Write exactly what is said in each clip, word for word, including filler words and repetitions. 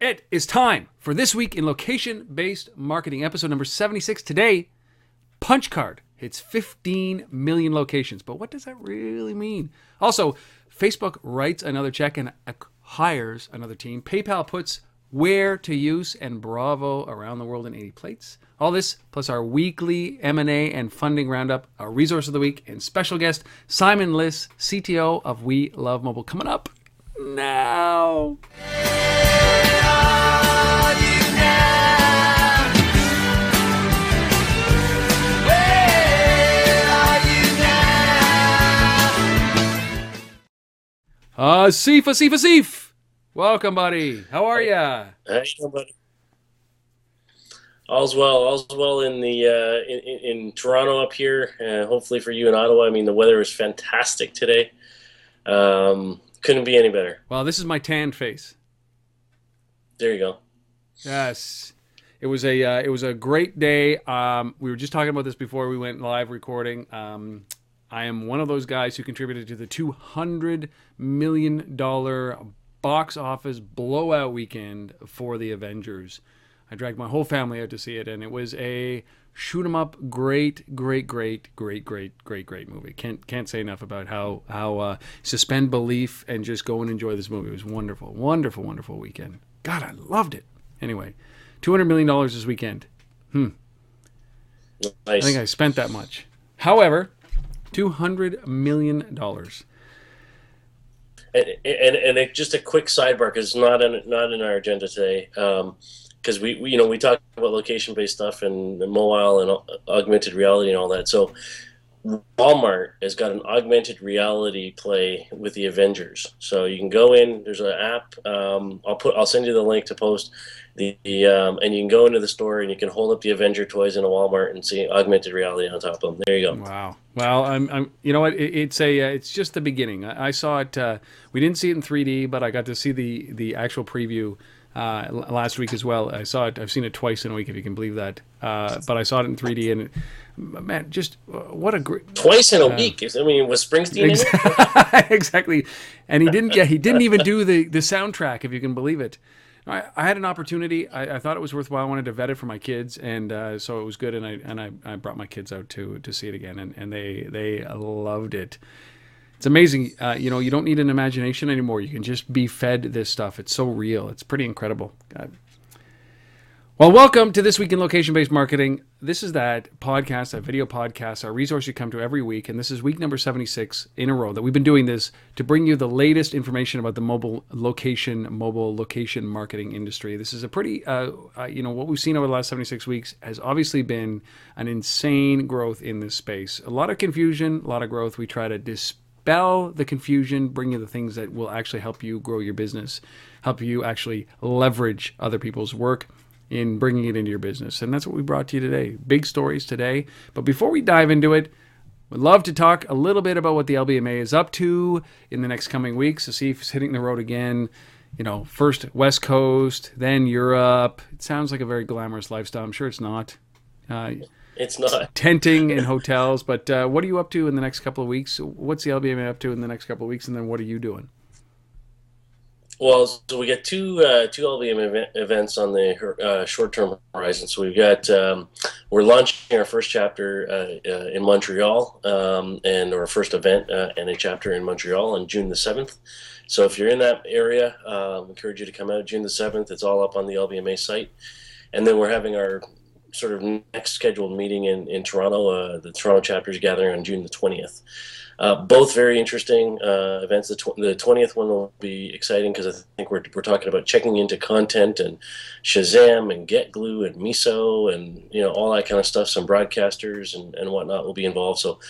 It is time for This Week in Location-Based Marketing, episode number seventy-six. Today, Punch Card hits fifteen million locations. But what does that really mean? Also, Facebook writes another check and hires another team. PayPal puts Where to use, and Bravo, Around the World in eighty Plates. All this, plus our weekly M and A and funding roundup, our resource of the week, and special guest, Simon Leese, C T O of We Love Mobile. Coming up now. Asif, Asif, Asif! Welcome, buddy. How are ya? Hey, buddy. All's well. All's well in the uh, in, in Toronto up here. Uh, hopefully for you in Ottawa. I mean, the weather is fantastic today. Um, couldn't be any better. Well, this is my tanned face. There you go. Yes, it was a uh, it was a great day. Um, we were just talking about this before we went live recording. Um, I am one of those guys who contributed to the two hundred million dollars box office blowout weekend for the Avengers. I dragged my whole family out to see it, and it was a shoot 'em up, great, great, great, great, great, great, great movie. Can't can't say enough about how how uh, suspend belief and just go and enjoy this movie. It was wonderful, wonderful, wonderful weekend. God, I loved it. Anyway, two hundred million dollars this weekend. Hmm. Nice. I think I spent that much. However, two hundred million dollars. And, and and it, just a quick sidebar, because it's not in, not in our agenda today, because um, we, we you know we talk about location based stuff and, and mobile and augmented reality and all that. So Walmart has got an augmented reality play with the Avengers. So you can go in. There's an app. Um, I'll put I'll send you the link to post the, the um, and you can go into the store and you can hold up the Avenger toys in a Walmart and see augmented reality on top of them. There you go. Wow. Well, I'm I'm you know what it, it's a uh, it's just the beginning. I, I saw it. Uh, we didn't see it in three D, but I got to see the the actual preview uh, last week as well. I saw it. I've seen it twice in a week, if you can believe that. Uh, but I saw it in three D and. It, Man, just what a great twice in a uh, week. I mean, was Springsteen exactly, in it? Exactly, and he didn't get. He didn't even do the, the soundtrack, if you can believe it. I, I had an opportunity. I, I thought it was worthwhile. I wanted to vet it for my kids, and uh, so it was good. And I and I, I brought my kids out to to see it again, and, and they they loved it. It's amazing. Uh, you know, you don't need an imagination anymore. You can just be fed this stuff. It's so real. It's pretty incredible. God. Well, welcome to This Week in Location-Based Marketing. This is that podcast, that video podcast, our resource you come to every week. And this is week number seventy-six in a row that we've been doing this to bring you the latest information about the mobile location, mobile location marketing industry. This is a pretty, uh, uh, you know, what we've seen over the last seventy-six weeks has obviously been an insane growth in this space. A lot of confusion, a lot of growth. We try to dispel the confusion, bring you the things that will actually help you grow your business, help you actually leverage other people's work in bringing it into your business. And that's what we brought to you today. Big stories today. But before we dive into it, we'd love to talk a little bit about what the L B M A is up to in the next coming weeks. Asif is hitting the road again. You know, first West Coast, then Europe. It sounds like a very glamorous lifestyle. I'm sure it's not. Uh, it's not. Tenting in hotels. But uh, what are you up to in the next couple of weeks? What's the L B M A up to in the next couple of weeks? And then what are you doing? Well, so we got two uh, two L V M A event, events on the uh, short-term horizon. So we've got um, we're launching our first chapter uh, uh, in Montreal, um, and our first event uh, and a chapter in Montreal on June the seventh. So if you're in that area, uh, I encourage you to come out June the seventh. It's all up on the L V M A site, and then we're having our sort of next scheduled meeting in in Toronto. Uh, the Toronto chapter's gathering on June the twentieth. Uh, both very interesting uh, events. The, tw- the twentieth one will be exciting because I think we're we're talking about checking into content and Shazam and GetGlue and Miso and you know all that kind of stuff. Some broadcasters and, and whatnot will be involved. So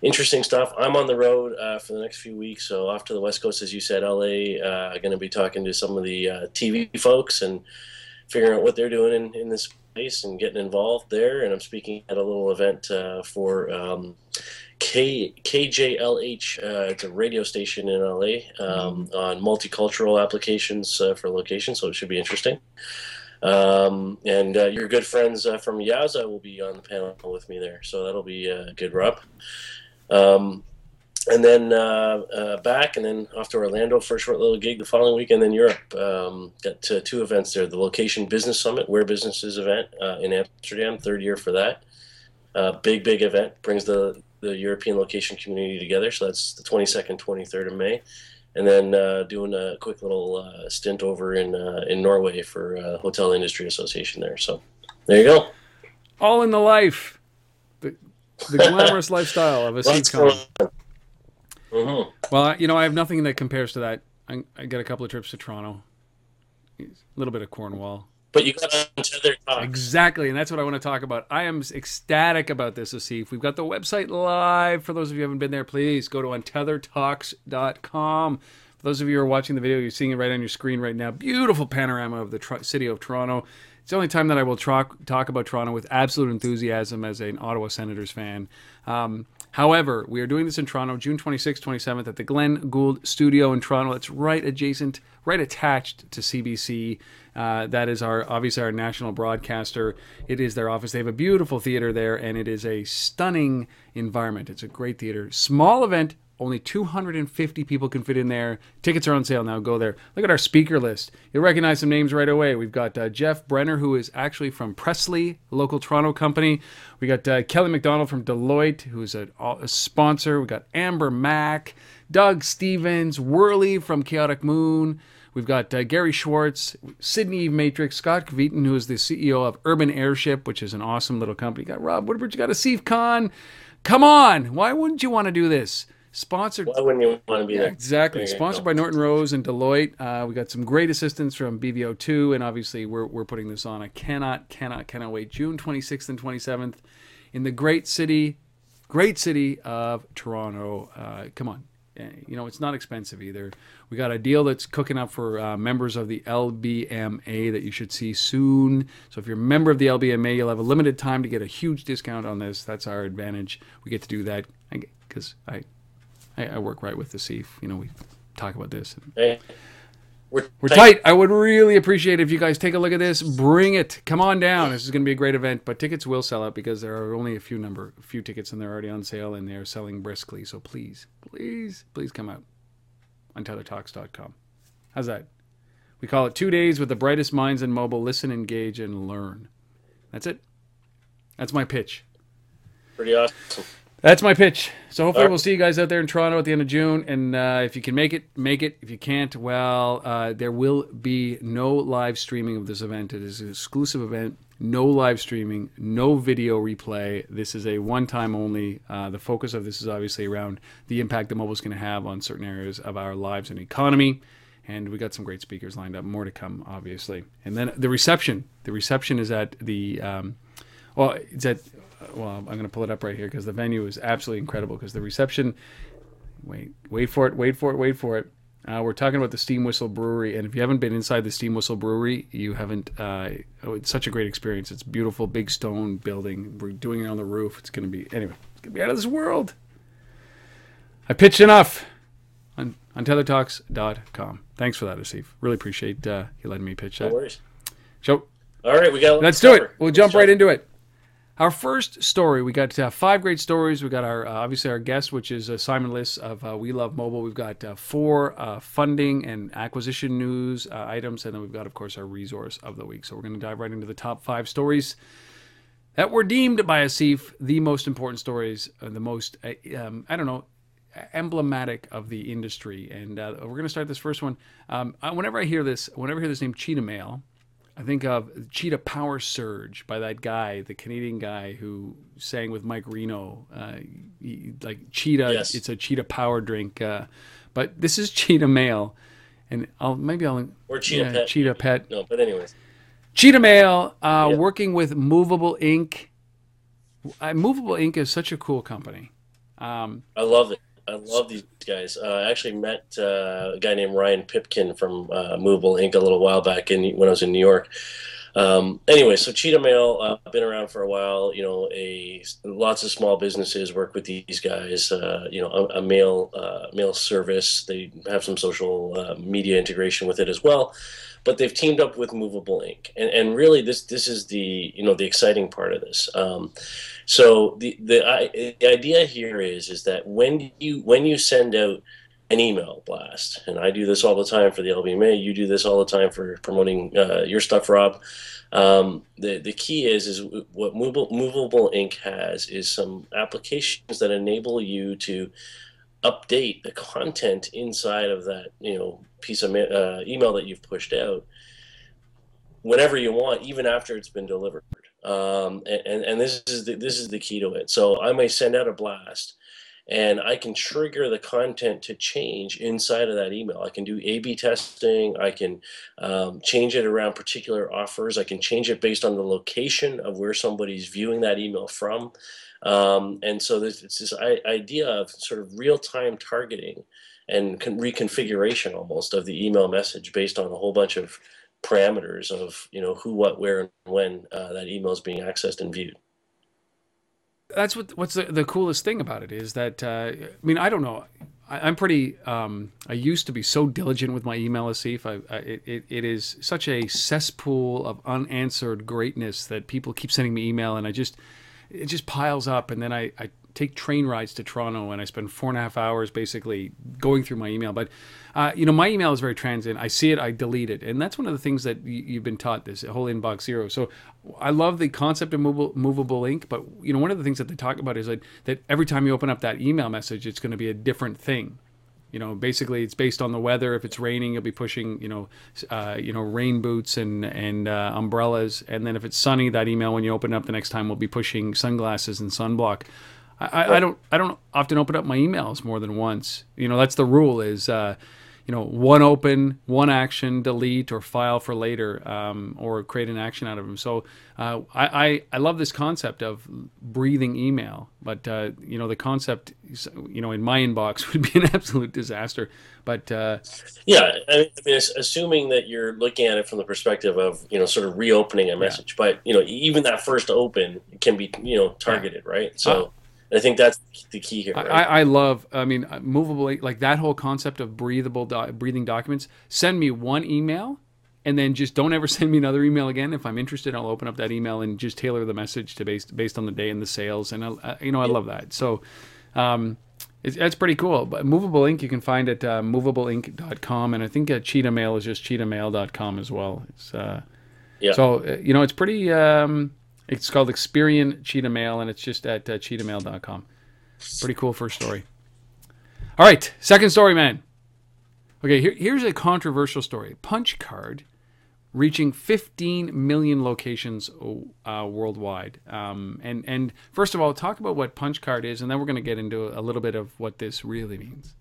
interesting stuff. I'm on the road uh, for the next few weeks. So off to the West Coast, as you said, L A. Uh, going to be talking to some of the uh, T V folks and figuring out what they're doing in, in this space and getting involved there. And I'm speaking at a little event uh, for um, K KJLH. Uh, it's a radio station in L A um, mm-hmm. on multicultural applications uh, for location, so it should be interesting. Um, and uh, your good friends uh, from Yaza will be on the panel with me there, so that'll be uh, good, Rob. Um, and then uh, uh, back, and then off to Orlando for a short little gig the following week, and then Europe. Um, got uh, two events there, the Location Business Summit, Where Businesses event uh, in Amsterdam, third year for that. Uh, big, big event, brings the, the European location community together, so that's the twenty-second, twenty-third of May. And then uh, doing a quick little uh, stint over in uh, in Norway for uh, Hotel Industry Association there. So there you go. All in the life, the, the glamorous lifestyle of a seatcom. Mm-hmm. Well, you know, I have nothing that compares to that. I, I got a couple of trips to Toronto, a little bit of Cornwall. But you got Untethered Talks. Exactly, and that's what I want to talk about. I am ecstatic about this, Asif. We've got the website live. For those of you who haven't been there, please go to untether talks dot com. For those of you who are watching the video, you're seeing it right on your screen right now. Beautiful panorama of the tr- city of Toronto. It's the only time that I will tra- talk about Toronto with absolute enthusiasm as an Ottawa Senators fan. Um, however, we are doing this in Toronto, June twenty-sixth, twenty-seventh at the Glenn Gould Studio in Toronto. It's right adjacent, right attached to C B C. Uh, that is our obviously our national broadcaster. It is their office. They have a beautiful theater there, and it is a stunning environment. It's a great theater. Small event. Only two hundred fifty people can fit in there. Tickets are on sale now. Go there. Look at our speaker list. You'll recognize some names right away. We've got uh, Jeff Brenner, who is actually from Presley, a local Toronto company. We got uh, Kelly McDonald from Deloitte, who's a, a sponsor. We got Amber Mack, Doug Stevens, Worley from Chaotic Moon. We've got uh, Gary Schwartz, Sydney Matrix, Scott Kveaton, who is the C E O of Urban Airship, which is an awesome little company. You got Rob Woodbridge. You got Asif Khan. Come on. Why wouldn't you want to do this? Sponsored. Why wouldn't you want to be there? Exactly. There Sponsored by Norton Rose and Deloitte. Uh, we got some great assistance from B V O two, and obviously we're we're putting this on. I cannot, cannot, cannot wait. June twenty-sixth and twenty-seventh in the great city, great city of Toronto. Uh, come on. You know, it's not expensive either. We got a deal that's cooking up for uh, members of the L B M A that you should see soon. So if you're a member of the L B M A, you'll have a limited time to get a huge discount on this. That's our advantage. We get to do that because I, I, I work right with the Asif. You know, we talk about this. Hey, we're, we're tight. tight. I would really appreciate it if you guys take a look at this. Bring it. Come on down. This is going to be a great event, but tickets will sell out because there are only a few number, a few tickets, and they're already on sale, and they're selling briskly. So please, please, please come out on tether talks dot com. How's that? We call it two days with the brightest minds in mobile. Listen, engage, and learn. That's it. That's my pitch. Pretty awesome. That's my pitch. So hopefully right. We'll see you guys out there in Toronto at the end of June. And uh, if you can make it, make it. If you can't, well, uh, there will be no live streaming of this event. It is an exclusive event. No live streaming. No video replay. This is a one-time only. Uh, the focus of this is obviously around the impact that mobile is going to have on certain areas of our lives and economy. And we got some great speakers lined up. More to come, obviously. And then the reception. The reception is at the... Um, well, it's at... Well, I'm going to pull it up right here because the venue is absolutely incredible because the reception, wait, wait for it, wait for it, wait for it. Uh, we're talking about the Steam Whistle Brewery. And if you haven't been inside the Steam Whistle Brewery, you haven't, uh, oh, it's such a great experience. It's beautiful, big stone building. We're doing it on the roof. It's going to be, anyway, it's going to be out of this world. I pitched enough on, on tether talks dot com. Thanks for that, Asif. Really appreciate uh, you letting me pitch that. No worries. So, all right, we got Let's do cover. it. We'll Let's jump right into it. Our first story, we got uh, five great stories. We got our uh, obviously our guest, which is uh, Simon Leese of uh, We Love Mobile. We've got uh, four uh, funding and acquisition news uh, items, and then we've got, of course, our resource of the week. So we're going to dive right into the top five stories that were deemed by Asif the most important stories, uh, the most, uh, um, I don't know, emblematic of the industry. And uh, we're going to start this first one. Um, I, whenever I hear this, whenever I hear this name, Cheetah Mail, I think of Cheetah Power Surge by that guy, the Canadian guy who sang with Mike Reno, uh, he, like Cheetah, yes. It's a Cheetah Power drink. Uh, but this is Cheetah Mail, and I'll maybe I'll or Cheetah yeah, Pet. Cheetah Pet. No, but anyways, Cheetah Mail uh, yeah. working with Movable Ink. Uh, Movable Ink is such a cool company. Um, I love it. I love these guys. Uh, I actually met uh, a guy named Ryan Pipkin from uh, Movable Incorporated a little while back in when I was in New York. Um, anyway, so Cheetah Mail, uh, been around for a while. You know, a lots of small businesses work with these guys. Uh, you know, a, a mail uh, mail service. They have some social uh, media integration with it as well. but they've teamed up with Movable Ink, and and really this this is the you know the exciting part of this. Um, so the the, I, the idea here is is that when you when you send out an email blast, and I do this all the time for the L B M A, you do this all the time for promoting uh, your stuff, Rob. Um, the the key is is what Movable, Movable Ink has is some applications that enable you to update the content inside of that you know piece of uh, email that you've pushed out whenever you want, even after it's been delivered. Um, and and this is the, this is the key to it. So I may send out a blast, and I can trigger the content to change inside of that email. I can do A B testing. I can um, change it around particular offers. I can change it based on the location of where somebody's viewing that email from. Um, and so this, it's this idea of sort of real-time targeting and con reconfiguration almost of the email message based on a whole bunch of parameters of you know who, what, where, and when uh, that email is being accessed and viewed. That's what what's the, the coolest thing about it is that uh, I mean I don't know I, I'm pretty um, I used to be so diligent with my email Asif. I, I it it is such a cesspool of unanswered greatness that people keep sending me email, and I just it just piles up, and then I, I take train rides to Toronto and I spend four and a half hours basically going through my email. But uh, you know my email is very transient. I see it, I delete it, and that's one of the things that you, you've been taught, this whole inbox zero. So I love the concept of movable, movable ink, but you know, one of the things that they talk about is that, that every time you open up that email message, it's going to be a different thing. You know, basically, it's based on the weather. If it's raining, you'll be pushing, you know, uh, you know, rain boots and and uh, umbrellas. And then if it's sunny, that email when you open it up the next time will be pushing sunglasses and sunblock. I, I don't, I don't often open up my emails more than once. You know, that's the rule is. Uh, You know, one open, one action, delete, or file for later, um, or create an action out of them. So uh, I, I, I love this concept of breathing email, but, uh, you know, the concept, you know, in my inbox would be an absolute disaster. But uh, yeah, I mean, it's assuming that you're looking at it from the perspective of, you know, sort of reopening a message. Yeah. But, you know, even that first open can be, you know, targeted, yeah. right? So. Uh I think that's the key here. Right? I, I love, I mean, movable, like that whole concept of breathable, do, breathing documents. Send me one email and then just don't ever send me another email again. If I'm interested, I'll open up that email and just tailor the message to based, based on the day and the sales. And, I, you know, I love that. So um, it's, it's pretty cool. But Movable Ink, you can find at uh, movable ink dot com. And I think uh, Cheetah Mail is just cheetah mail dot com as well. It's, uh, yeah. So, uh, you know, it's pretty... Um, It's called Experian Cheetah Mail, and it's just at uh, cheetah mail dot com. Pretty cool first story. All right, second story, man. Okay, here, here's a controversial story. Punch Card reaching fifteen million locations uh, worldwide. Um, and, and first of all, talk about what Punch Card is, and then we're going to get into a little bit of what this really means.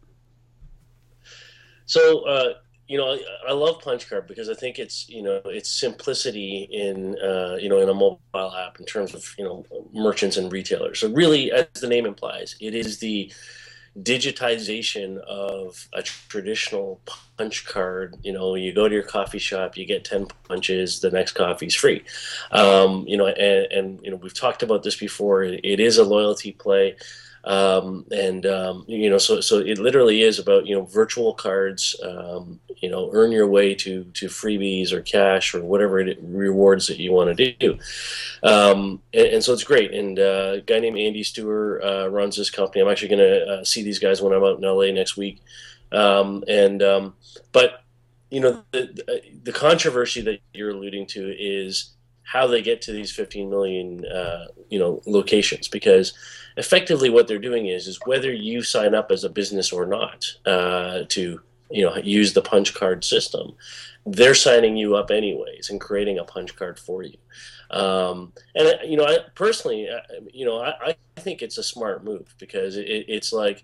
So... Uh You know, I love Punch Card because I think it's, you know, it's simplicity in, uh, you know, in a mobile app in terms of, you know, merchants and retailers. So really, as the name implies, it is the digitization of a traditional punch card. You know, you go to your coffee shop, you get ten punches, the next coffee's free. Um, you know, and, and, you know, we've talked about this before. It, it is a loyalty play. Um, and, um, you know, so, so it literally is about, you know, virtual cards, um, you know, earn your way to, to freebies or cash or whatever it rewards that you want to do. Um, and, and so it's great. And uh, a guy named Andy Stewart uh, runs this company. I'm actually going to uh, see these guys when I'm out in L A next week. Um, and, um, but, you know, the, the controversy that you're alluding to is how they get to these fifteen million, uh, you know, locations, because effectively what they're doing is, is whether you sign up as a business or not uh, to, you know, use the punch card system, they're signing you up anyways and creating a punch card for you. Um, and, you know, I personally, you know, I, I think it's a smart move because it, it's like,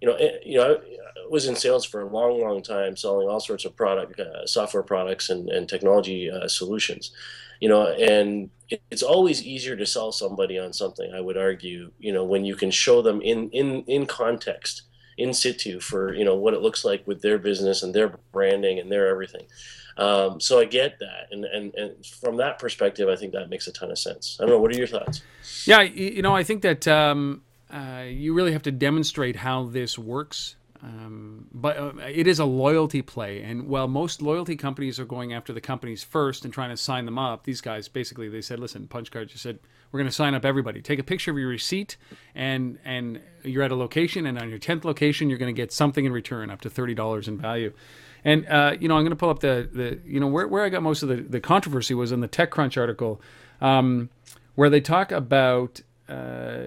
You know, you know, I was in sales for a long, long time, selling all sorts of product, uh, software products, and and technology uh, solutions. You know, and it, it's always easier to sell somebody on something, I would argue. You know, when you can show them in in in context, in situ, for you know what it looks like with their business and their branding and their everything. Um, so I get that, and, and and from that perspective, I think that makes a ton of sense. I don't know. What are your thoughts? Yeah, you know, I think that. Um... Uh, you really have to demonstrate how this works Um, but uh, it is a loyalty play. And while most loyalty companies are going after the companies first and trying to sign them up, these guys, basically, they said, listen, Punch Card just said, we're going to sign up everybody. Take a picture of your receipt, and and you're at a location, and on your tenth location, you're going to get something in return, up to thirty dollars in value. And, uh, you know, I'm going to pull up the, the you know, where, where I got most of the, the controversy was in the TechCrunch article, um, where they talk about... Uh,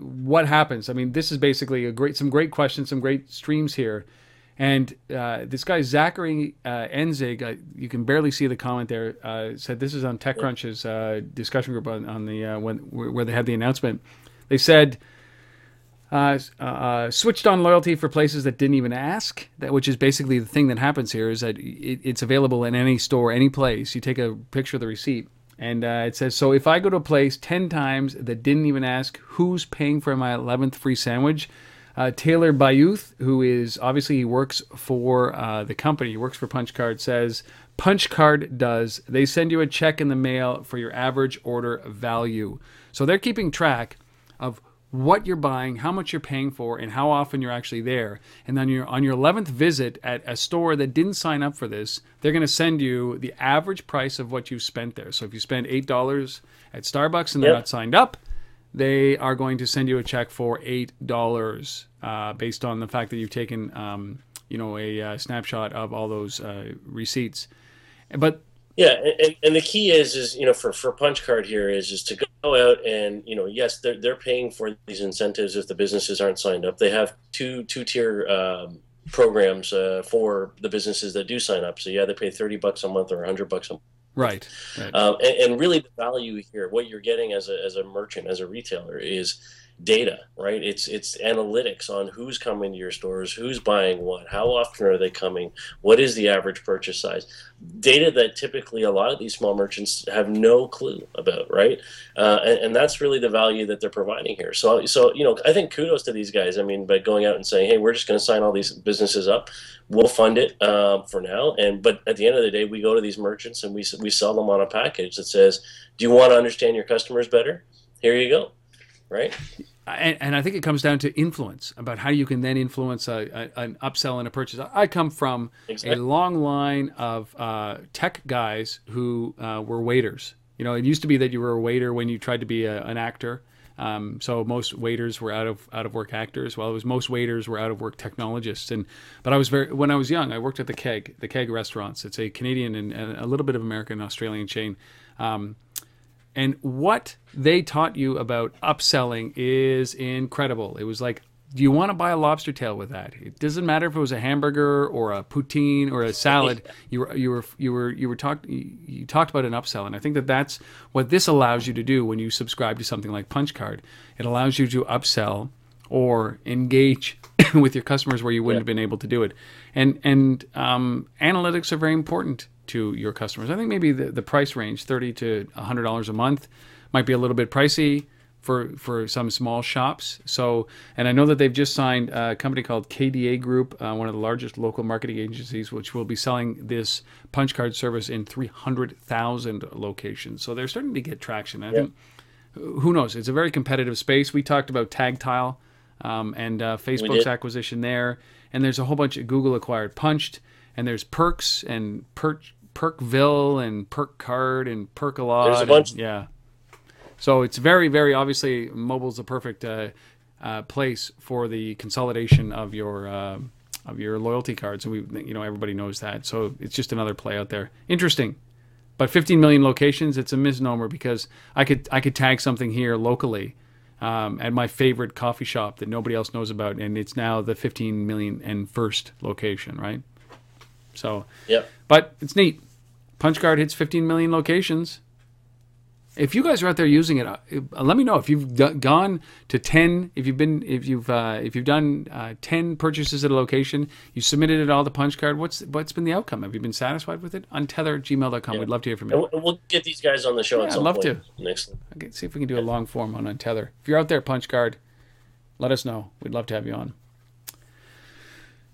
what happens? I mean, this is basically a great, some great questions, some great streams here. And uh, this guy, Zachary uh, Enzig, uh, you can barely see the comment there, uh, said this is on TechCrunch's uh, discussion group on, on the uh, when, where they had the announcement. They said, uh, uh, switched on loyalty for places that didn't even ask, that which is basically the thing that happens here is that it, it's available in any store, any place. You take a picture of the receipt. And uh, it says, so if I go to a place ten times that didn't even ask who's paying for my eleventh free sandwich, uh, Taylor Bayouth, who is obviously he works for uh, the company, he works for Punch Card, says, Punch Card does. They send you a check in the mail for your average order value. So they're keeping track of what you're buying, how much you're paying for, and how often you're actually there. And then you're on your eleventh visit at a store that didn't sign up for this, they're going to send you the average price of what you've spent there. So if you spend eight dollars at Starbucks and they're yep. not signed up, they are going to send you a check for eight dollars uh, based on the fact that you've taken um, you know, a uh, snapshot of all those uh, receipts. But yeah, and, and the key is, is you know, for, for Punch Card here is, is to go out and, you know, yes, they're, they're paying for these incentives if the businesses aren't signed up. They have two, two-tier um, programs uh, for the businesses that do sign up. So, yeah, they pay thirty bucks a month or one hundred bucks a month. Right. right. Um, and, and really the value here, what you're getting as a as a merchant, as a retailer, is data, right? It's it's analytics on who's coming to your stores, who's buying what, how often are they coming, what is the average purchase size, data that typically a lot of these small merchants have no clue about, right? Uh, and, and that's really the value that they're providing here. So, so you know, I think kudos to these guys. I mean, by going out and saying, hey, we're just going to sign all these businesses up, we'll fund it uh, for now, and but at the end of the day, we go to these merchants and we we sell them on a package that says, do you want to understand your customers better? Here you go. Right, and, and I think it comes down to influence, about how you can then influence a, a, an upsell and a purchase. I come from exactly. a long line of uh, tech guys who uh, were waiters. You know, it used to be that you were a waiter when you tried to be a, an actor. Um, so most waiters were out of out of work actors. Well, it was most waiters were out of work technologists. And but I was very when I was young, I worked at the Keg, the Keg restaurants. It's a Canadian and, and a little bit of American Australian chain. Um, And what they taught you about upselling is incredible. It was like, do you want to buy a lobster tail with that? It doesn't matter if it was a hamburger or a poutine or a salad. You were you were you were you were talked you talked about an upsell, and I think that that's what this allows you to do when you subscribe to something like Punch Card. It allows you to upsell or engage with your customers where you wouldn't yeah. have been able to do it. And and um, analytics are very important to your customers. I think maybe the, the price range, thirty to one hundred dollars a month, might be a little bit pricey for, for some small shops. So, and I know that they've just signed a company called K D A Group, uh, one of the largest local marketing agencies, which will be selling this Punch Card service in three hundred thousand locations. So they're starting to get traction. I yeah. think, who knows? It's a very competitive space. We talked about Tagtile um, and uh, Facebook's acquisition there. And there's a whole bunch of Google acquired Punched, and there's Perks and Perch, Perkville and Perk Card and Perkalot. There's a bunch. And, yeah. So it's very, very obviously mobile's the perfect uh, uh, place for the consolidation of your uh, of your loyalty cards, and we, you know, everybody knows that. So it's just another play out there. Interesting, but fifteen million locations. It's a misnomer because I could I could tag something here locally um, at my favorite coffee shop that nobody else knows about, and it's now the fifteen million and first location, right? So yeah, but it's neat. Punch Card hits fifteen million locations. If you guys are out there using it, let me know if you've d- gone to ten. If you've been, if you've, uh, if you've done uh, ten purchases at a location, you submitted it all to Punch Card. What's what's been the outcome? Have you been satisfied with it? Untether at gmail dot com. Yeah. We'd love to hear from you. And we'll get these guys on the show. Yeah, at some I'd love point. to. Next. Okay, see if we can do yeah. a long form on Untether. If you're out there, Punch Card, let us know. We'd love to have you on.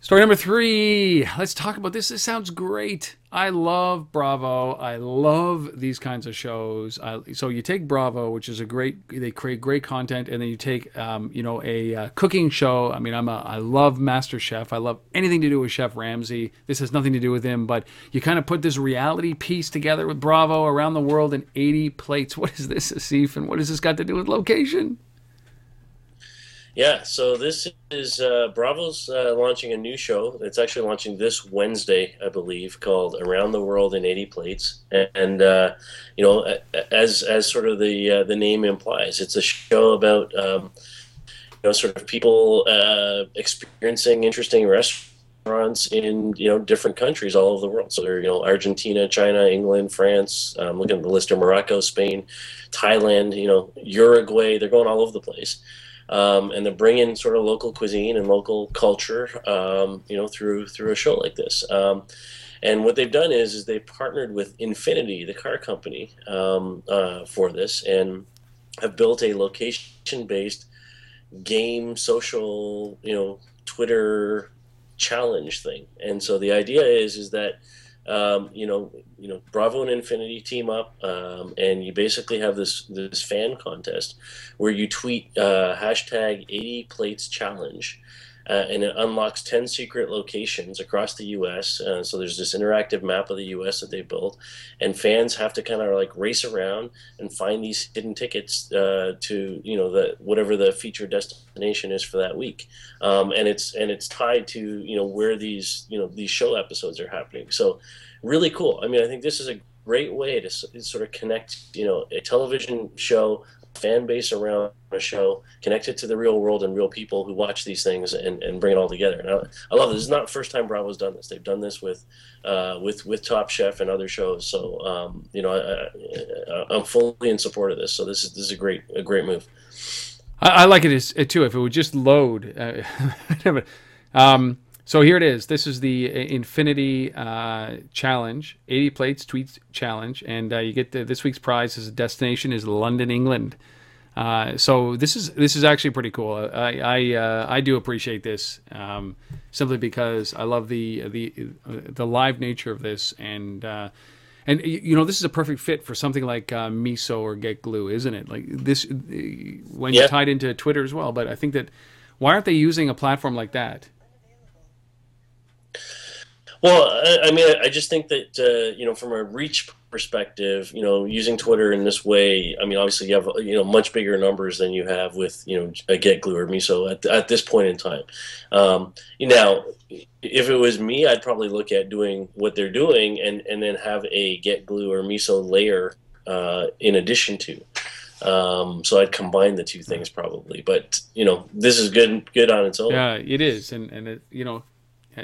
Story number three, let's talk about this. This sounds great. I love Bravo. I love these kinds of shows. I, so you take Bravo, which is a great, they create great content, and then you take, um, you know, a uh, cooking show. I mean, I'm a, I love MasterChef. I love anything to do with Chef Ramsay. This has nothing to do with him, but you kind of put this reality piece together with Bravo, Around the World in eighty plates. What is this, Asif, and what has this got to do with Location? Yeah, so this is, uh, Bravo's uh, launching a new show. It's actually launching this Wednesday, I believe, called Around the World in eighty plates. And, uh, you know, as as sort of the uh, the name implies, it's a show about, um, you know, sort of people uh, experiencing interesting restaurants in, you know, different countries all over the world. So they're, you know, Argentina, China, England, France, um, looking at the list of Morocco, Spain, Thailand, you know, Uruguay. They're going all over the place. Um, and they bring in sort of local cuisine and local culture, um, you know, through through a show like this. Um, and what they've done is, is they've partnered with Infiniti, the car company, um, uh, for this, and have built a location-based game, social, you know, Twitter challenge thing. And so the idea is is that um, you know, you know, Bravo and Infiniti team up, um, and you basically have this, this fan contest where you tweet, uh, hashtag eighty plates challenge, uh, and it unlocks ten secret locations across the U S. Uh, so there's this interactive map of the U S that they built, and fans have to kind of like race around and find these hidden tickets, uh, to, you know, the, whatever the featured destination is for that week. Um, and it's, and it's tied to, you know, where these, you know, these show episodes are happening. So really cool. I mean, I think this is a great way to sort of connect, you know, a television show, fan base around a show, connected to the real world and real people who watch these things, and, and bring it all together. And I, I love this. This is not the first time Bravo's done this. They've done this with uh, with with Top Chef and other shows. So um, you know, I, I, I'm fully in support of this. So this is this is a great a great move. I, I like it, as, it too. If it would just load. Uh, um, so here it is. This is the Infiniti uh, challenge, eighty plates tweets challenge, and uh, you get the, this week's prize as a destination is London, England. Uh, so this is this is actually pretty cool. I I, uh, I do appreciate this, um, simply because I love the the uh, the live nature of this, and uh, and you know, this is a perfect fit for something like uh, Miso or GetGlue, isn't it? Like this when yeah. You're tied into Twitter as well. But I think that, why aren't they using a platform like that? Well, I, I mean, I just think that, uh, you know, from a reach perspective, you know, using Twitter in this way, I mean, obviously you have, you know, much bigger numbers than you have with, you know, a GetGlue or Miso at, at this point in time. Um, you know, if it was me, I'd probably look at doing what they're doing, and, and then have a GetGlue or Miso layer uh, in addition to. Um, so I'd combine the two things probably. But, you know, this is good good on its own. Yeah, it is. And, and it, you know,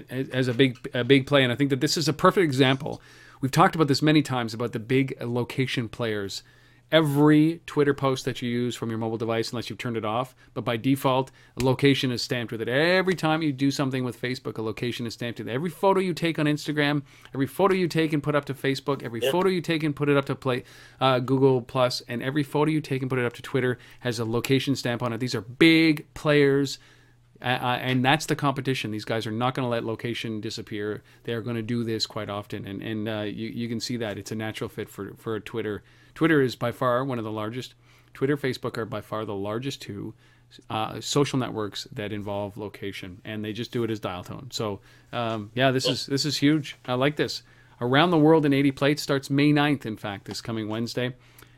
as a big a big play, and I think that this is a perfect example. We've talked about this many times about the big location players. Every Twitter post that you use from your mobile device, unless you've turned it off, but by default, a location is stamped with it. Every time you do something with Facebook, a location is stamped with it. Every photo you take on Instagram, every photo you take and put up to Facebook, every yep. photo you take and put it up to play, uh, Google Plus, and every photo you take and put it up to Twitter has a location stamp on it. These are big players. Uh, and that's the competition. These guys are not going to let location disappear. They're going to do this quite often. And, and uh, you, you can see that. It's a natural fit for, for Twitter. Twitter is by far one of the largest. Twitter, Facebook are by far the largest two uh, social networks that involve location. And they just do it as dial tone. So, um, yeah, this is this is huge. I like this. Around the World in eighty plates starts May ninth, in fact, this coming Wednesday.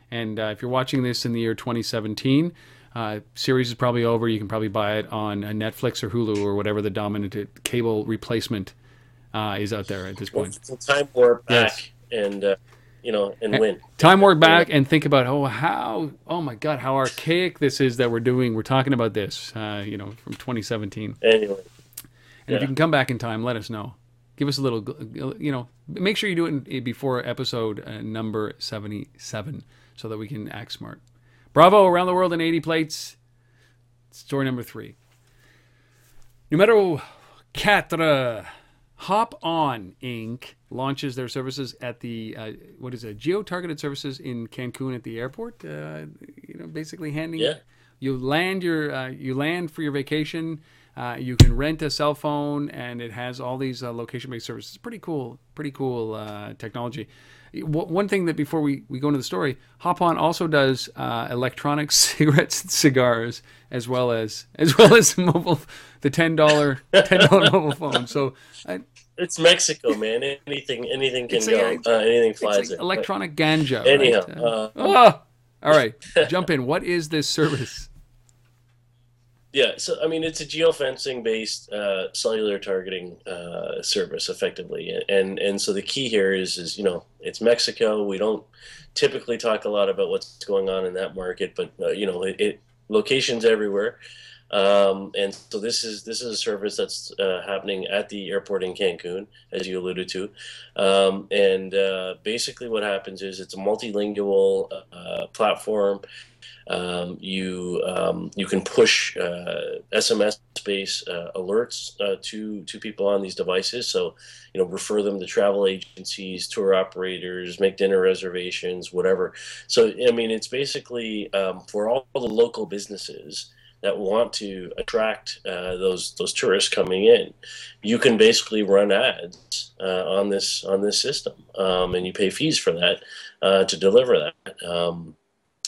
And uh, if you're watching this in the year twenty seventeen... Uh, series is probably over. You can probably buy it on uh, Netflix or Hulu or whatever the dominant cable replacement uh, is out there at this point. Well, time warp back yes. and uh, you know and, and win. Time warp back and think about oh how oh my god how archaic this is that we're doing. We're talking about this uh, you know from twenty seventeen. Anyway, and yeah. if you can come back in time, let us know. Give us a little you know make sure you do it in, before episode uh, number seventy-seven so that we can act smart. Bravo, Around the World in eighty plates. Story number three. Numero quatre. Hopon Incorporated launches their services at the, uh, what is it, geo-targeted services in Cancun at the airport. Uh, you know, basically handing, yeah. you land your, uh, you land for your vacation. Uh, you can rent a cell phone, and it has all these uh, location-based services. Pretty cool, pretty cool uh, technology. W- one thing that before we, we go into the story, Hopon also does uh, electronic cigarettes and cigars, as well as as well as mobile, the ten dollars ten dollars mobile phone. So I, it's Mexico, man. Anything anything can go. Like, uh, anything flies. It's like in, electronic ganja. Anyhow, right? uh, uh, oh! All right, jump in. What is this service? Yeah, so I mean, it's a geofencing-based uh, cellular targeting uh, service, effectively, and and so the key here is is you know it's Mexico. We don't typically talk a lot about what's going on in that market, but uh, you know it, it locations everywhere, um, and so this is this is a service that's uh, happening at the airport in Cancun, as you alluded to, um, and uh, basically what happens is it's a multilingual uh, platform. Um, you um, you can push uh, S M S-based uh, alerts uh, to to people on these devices. So, you know, refer them to travel agencies, tour operators, make dinner reservations, whatever. So, I mean, it's basically um, for all the local businesses that want to attract uh, those those tourists coming in. You can basically run ads uh, on this on this system, um, and you pay fees for that uh, to deliver that. Um,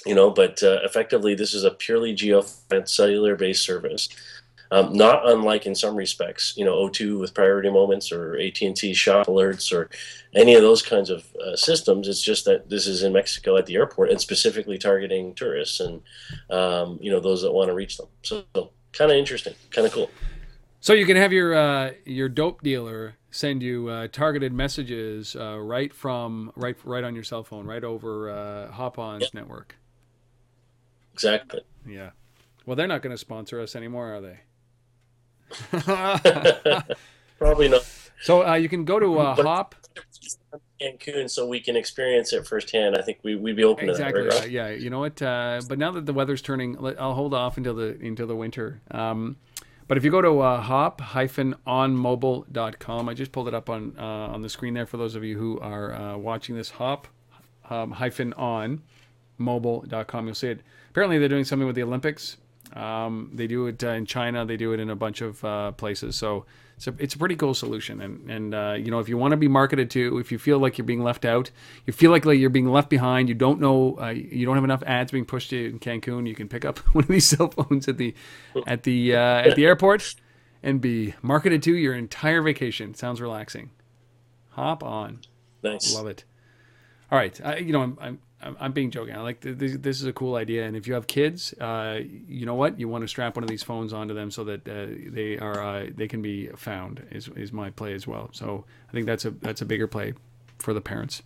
You know, but uh, effectively, this is a purely geofenced cellular-based service, um, not unlike in some respects, you know, O two with priority moments or A T and T shop alerts or any of those kinds of uh, systems. It's just that this is in Mexico at the airport and specifically targeting tourists and, um, you know, those that want to reach them. So, so kind of interesting, kind of cool. So you can have your uh, your dope dealer send you uh, targeted messages uh, right from right right on your cell phone, right over uh, Hopon's yep. network. Exactly. Yeah. Well, they're not going to sponsor us anymore, are they? Probably not. So uh, you can go to uh, Hop. Cancun, so we can experience it firsthand. I think we we'd be open exactly. to that. Exactly. Right? Yeah. You know what? Uh, but now that the weather's turning, I'll hold off until the until the winter. Um, but if you go to uh, hop dash on mobile dot com, I just pulled it up on uh, on the screen there for those of you who are uh, watching this. Hop dash on mobile dot com. You'll see it. Apparently they're doing something with the Olympics. Um, they do it uh, in China. They do it in a bunch of uh, places. So it's a, it's a pretty cool solution. And, and uh, you know, if you want to be marketed to, if you feel like you're being left out, you feel like, like you're being left behind, you don't know, uh, you don't have enough ads being pushed to you in Cancun, you can pick up one of these cell phones at the at the uh, at the airport and be marketed to your entire vacation. Sounds relaxing. Hop on. Nice. Love it. All right. I, you know, I'm. I'm I'm being joking. I like this, this is a cool idea, and if you have kids, uh, you know what? You want to strap one of these phones onto them so that uh, they are uh, they can be found. Is is my play as well. So I think that's a that's a bigger play for the parents.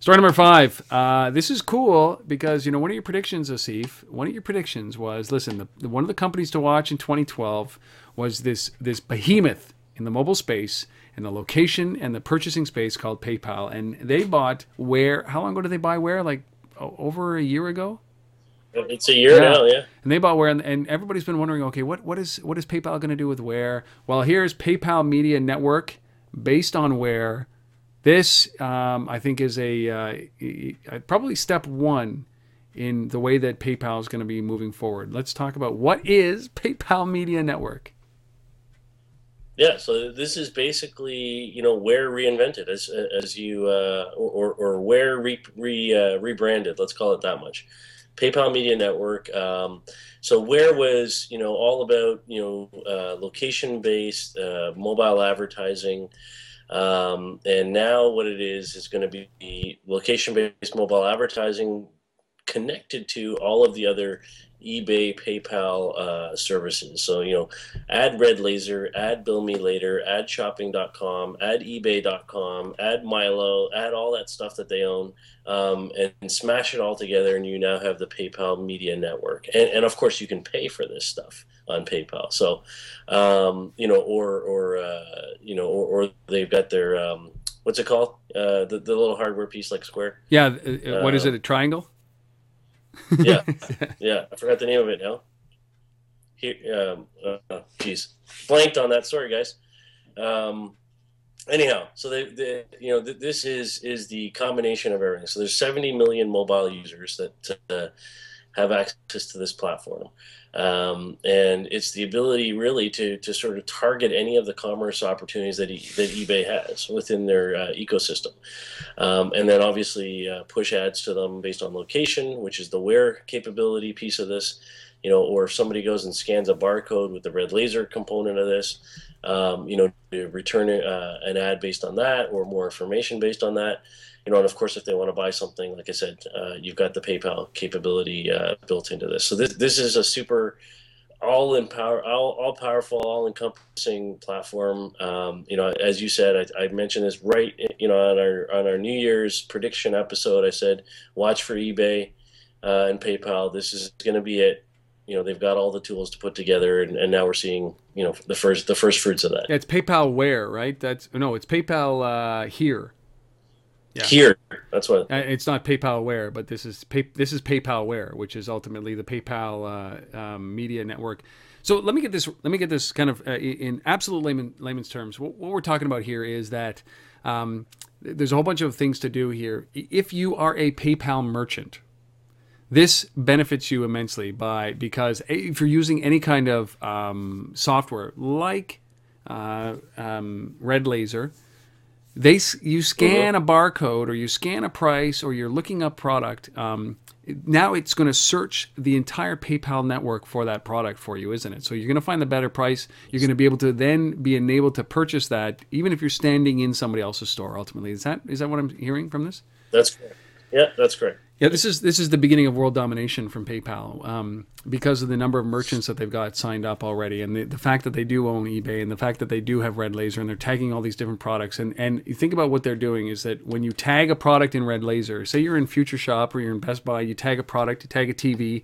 Story number five. Uh, this is cool because you know one of your predictions, Asif. One of your predictions was listen. The, the one of the companies to watch in twenty twelve was this this behemoth in the mobile space. In the location and the purchasing space called PayPal, and they bought Where. How long ago did they buy Where? Like oh, over a year ago. It's a year yeah. now, yeah. And they bought Where, and, and everybody's been wondering, okay, what what is what is PayPal going to do with Where? Well, here's PayPal Media Network, based on Where. This um, I think is a uh, probably step one in the way that PayPal is going to be moving forward. Let's talk about what is PayPal Media Network. Yeah, so this is basically, you know, Where reinvented as as you uh, or or Where re, re uh, rebranded. Let's call it that much. PayPal Media Network. Um, so Where was, you know, all about, you know, uh, location-based uh, mobile advertising, um, and now what it is is going to be location-based mobile advertising connected to all of the other eBay, PayPal uh, services. So, you know, add Red Laser, add Bill Me Later, add shopping dot com, add eBay dot com, add Milo, add all that stuff that they own, um, and, and smash it all together, and you now have the PayPal Media Network. And, and of course, you can pay for this stuff on PayPal. So, um, you know, or, or uh, you know, or, or they've got their, um, what's it called? Uh, the, the little hardware piece like Square. Yeah. What uh, is it, a triangle? yeah, yeah. I forgot the name of it now. Here, um, uh, geez, blanked on that story, guys. Um, anyhow, so they, they you know, th- this is is the combination of everything. So there's seventy million mobile users that uh, have access to this platform. Um, and it's the ability really to to sort of target any of the commerce opportunities that, e that eBay has within their uh, ecosystem. Um, and then obviously uh, push ads to them based on location, which is the where capability piece of this, you know, or if somebody goes and scans a barcode with the red laser component of this, um, you know, to return uh, an ad based on that or more information based on that. You know, and of course, if they want to buy something, like I said, uh, you've got the PayPal capability uh, built into this. So this this is a super all empower, all, all powerful, all encompassing platform. Um, you know, as you said, I, I mentioned this right. You know, on our on our New Year's prediction episode, I said, watch for eBay uh, and PayPal. This is going to be it. You know, they've got all the tools to put together, and, and now we're seeing, you know, the first the first fruits of that. Yeah, it's PayPal Where, right? That's no, it's PayPal uh, Here. Yeah. Here, that's what it's not PayPal Aware, but this is pay, this is PayPal Aware, which is ultimately the PayPal uh, um, media network. So let me get this. Let me get this kind of uh, in absolute layman, layman's terms. What, what we're talking about here is that um, there's a whole bunch of things to do here. If you are a PayPal merchant, this benefits you immensely by because if you're using any kind of um, software like uh, um, Red Laser. They, you scan a barcode or you scan a price or you're looking up product. Um, now it's going to search the entire PayPal network for that product for you, isn't it? So you're going to find the better price. You're going to be able to then be enabled to purchase that, even if you're standing in somebody else's store. Ultimately, is that is that what I'm hearing from this? That's correct. Yeah, that's correct. Yeah, this is this is the beginning of world domination from PayPal um, because of the number of merchants that they've got signed up already, and the, the fact that they do own eBay, and the fact that they do have Red Laser, and they're tagging all these different products. And and you think about what they're doing is that when you tag a product in Red Laser, say you're in Future Shop or you're in Best Buy, you tag a product, you tag a T V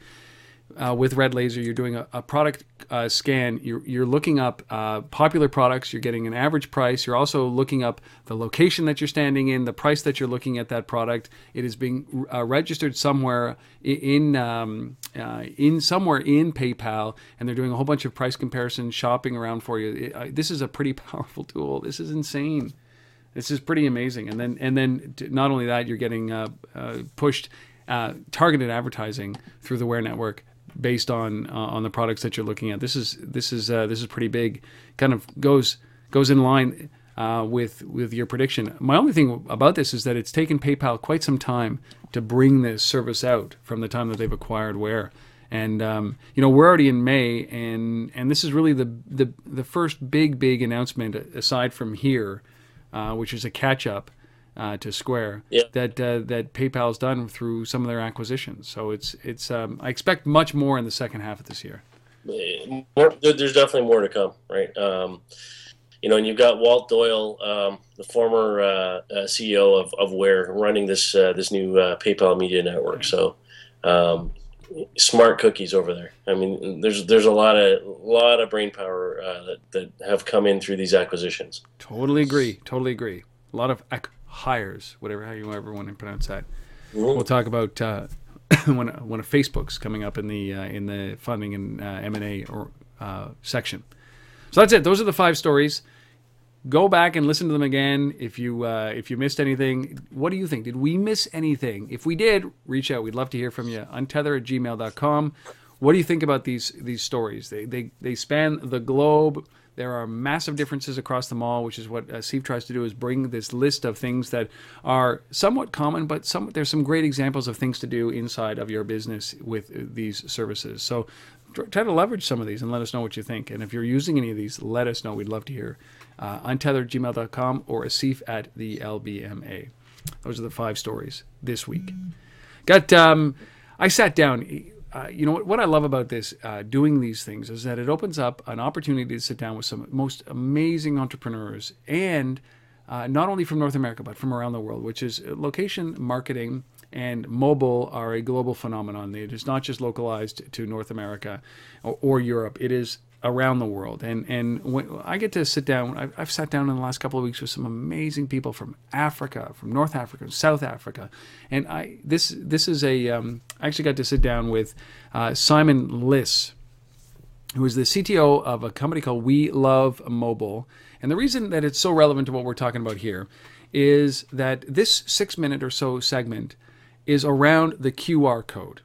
uh, with Red Laser. You're doing a, a product uh, scan. You're you're looking up uh, popular products. You're getting an average price. You're also looking up the location that you're standing in, the price that you're looking at that product. It is being uh, registered somewhere in um, uh, in somewhere in PayPal, and they're doing a whole bunch of price comparison shopping around for you. It, uh, this is a pretty powerful tool. This is insane. This is pretty amazing. And then and then not only that, you're getting uh, uh, pushed uh, targeted advertising through the Where network, based on uh, on the products that you're looking at. This is this is uh, this is pretty big. Kind of goes goes in line uh, with with your prediction. My only thing about this is that it's taken PayPal quite some time to bring this service out from the time that they've acquired Where. And um, you know, we're already in May, and and this is really the the the first big big announcement aside from Here, uh, which is a catch up Uh, to Square, yeah, that uh, that PayPal's done through some of their acquisitions. So it's it's um, I expect much more in the second half of this year. More, there's definitely more to come, right? Um, you know, and you've got Walt Doyle, um, the former uh, uh, C E O of of Where, running this uh, this new uh, PayPal Media Network. So um, smart cookies over there. I mean, there's there's a lot of lot of brain power uh, that that have come in through these acquisitions. Totally agree. Totally agree. A lot of ac hires, whatever how you ever want to pronounce that. We'll talk about uh, one one of Facebook's coming up in the uh, in the funding and uh, M and A or uh, section. So that's it. Those are the five stories. Go back and listen to them again if you uh, if you missed anything. What do you think? Did we miss anything? If we did, reach out. We'd love to hear from you. untether at gmail dot com. What do you think about these these stories? They they they span the globe. There are massive differences across them all, which is what uh, Steve tries to do, is bring this list of things that are somewhat common, but some, there's some great examples of things to do inside of your business with these services. So try to leverage some of these and let us know what you think. And if you're using any of these, let us know. We'd love to hear. Uh, untethered gmail dot com or Asif at the L B M A. Those are the five stories this week. Got. Um, I sat down... Uh, you know, what, what I love about this, uh, doing these things, is that it opens up an opportunity to sit down with some most amazing entrepreneurs, and uh, not only from North America, but from around the world, which is location marketing and mobile are a global phenomenon. It is not just localized to North America or, or Europe. It is around the world. And, and when I get to sit down, I've, I've sat down in the last couple of weeks with some amazing people from Africa, from North Africa, South Africa. And I, this, this is a, um, I actually got to sit down with uh, Simon Leese, who is the C T O of a company called We Love Mobile. And the reason that it's so relevant to what we're talking about here is that this six minute or so segment is around the Q R code.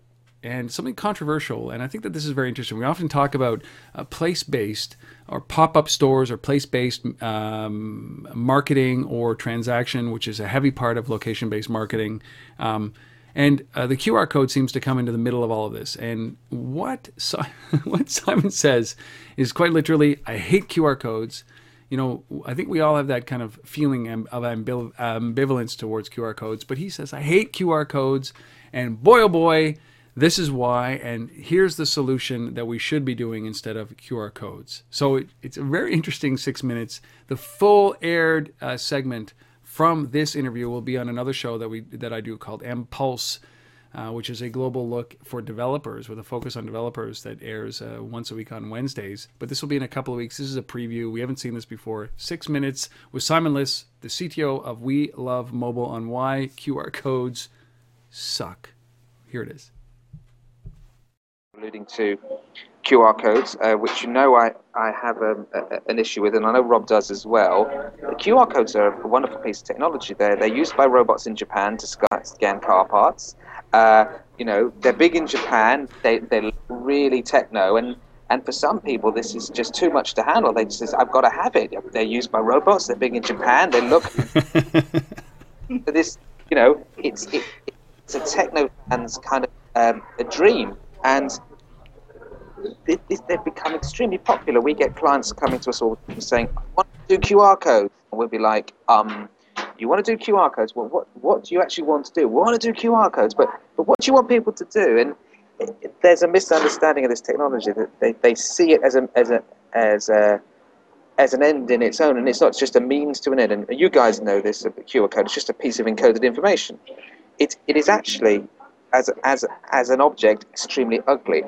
and something controversial. And I think that this is very interesting. We often talk about uh, place-based or pop-up stores or place-based um, marketing or transaction, which is a heavy part of location-based marketing. Um, and uh, the Q R code seems to come into the middle of all of this. And what, si what Simon says is quite literally, I hate Q R codes. You know, I think we all have that kind of feeling of ambival ambivalence towards Q R codes. But he says, I hate Q R codes. And boy, oh boy, this is why. And here's the solution that we should be doing instead of Q R codes. So it, it's a very interesting six minutes. The full aired uh, segment from this interview will be on another show that we that I do called M Pulse, uh, which is a global look for developers with a focus on developers that airs uh, once a week on Wednesdays. But this will be in a couple of weeks. This is a preview. We haven't seen this before. Six minutes with Simon Leese, the C T O of We Love Mobile, on why Q R codes suck. Here it is. Alluding to Q R codes, uh, which you know I, I have a, a, an issue with, and I know Rob does as well. The Q R codes are a wonderful piece of technology. They're, they're used by robots in Japan to scan car parts. Uh, you know, they're big in Japan. They, they're really techno, and, and for some people this is just too much to handle. They just say, I've got to have it. They're used by robots. They're big in Japan. They look... But this, you know, it's, it, it's a techno fan's kind of um, a dream. And it, it, they've become extremely popular. We get clients coming to us all saying, I want to do Q R codes. And we'll be like, um, you want to do Q R codes? Well, what, what do you actually want to do? We want to do Q R codes, but, but what do you want people to do? And it, it, there's a misunderstanding of this technology that they, they see it as, a, as, a, as, a, as an end in its own, and it's not just a means to an end. And you guys know this, a Q R code is just a piece of encoded information. It, it is actually, as, as, as an object, extremely ugly.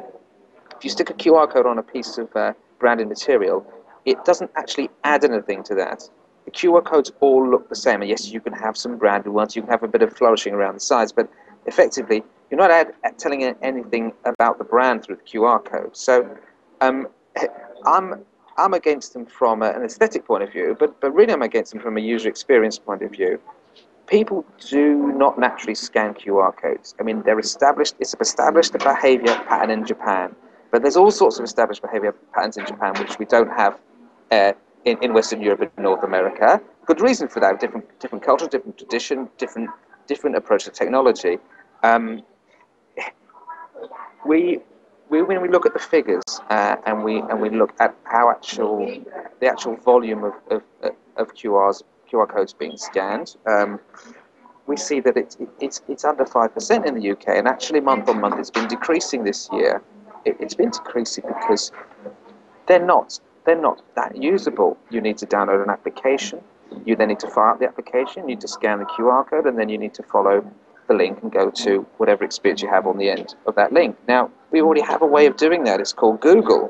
If you stick a Q R code on a piece of uh, branded material, it doesn't actually add anything to that. The Q R codes all look the same, and yes, you can have some branded ones, you can have a bit of flourishing around the sides, but effectively, you're not ad telling anything about the brand through the Q R code. So, um, I'm, I'm against them from an aesthetic point of view, but, but really I'm against them from a user experience point of view. People do not naturally scan Q R codes. I mean, they're established, it's established a behavior pattern in Japan. But there's all sorts of established behaviour patterns in Japan which we don't have uh, in, in Western Europe and North America. Good reason for that, different different culture, different tradition, different different approach to technology. Um, we, we when we look at the figures uh, and we and we look at how actual the actual volume of of, of Q Rs Q R codes being scanned, um, we see that it's it's it's under five percent in the U K, and actually month on month it's been decreasing this year. It's been decreasing because they're not they're not that usable. You need to download an application. You then need to fire up the application. You need to scan the Q R code, and then you need to follow the link and go to whatever experience you have on the end of that link. Now we already have a way of doing that. It's called Google.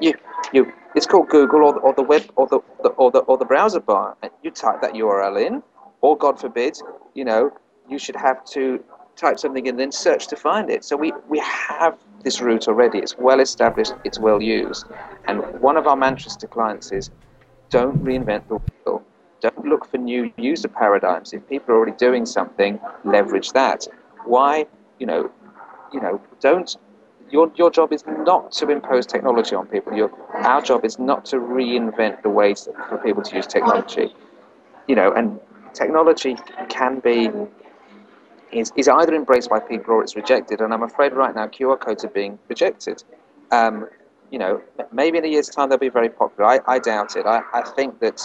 You you it's called Google or the, or the web or the, the or the or the browser bar. And you type that U R L in, or God forbid, you know, you should have to type something and then search to find it. So we we have this route already. It's well established, it's well used. And one of our mantras to clients is, don't reinvent the wheel. Don't look for new user paradigms. If people are already doing something, leverage that. Why, you know, you know, don't, your, your job is not to impose technology on people. Your, our job is not to reinvent the ways for people to use technology. You know, and technology can be, Is, is either embraced by people or it's rejected, and I'm afraid right now Q R codes are being rejected. Um, you know, maybe in a year's time they'll be very popular. I, I doubt it. I, I think that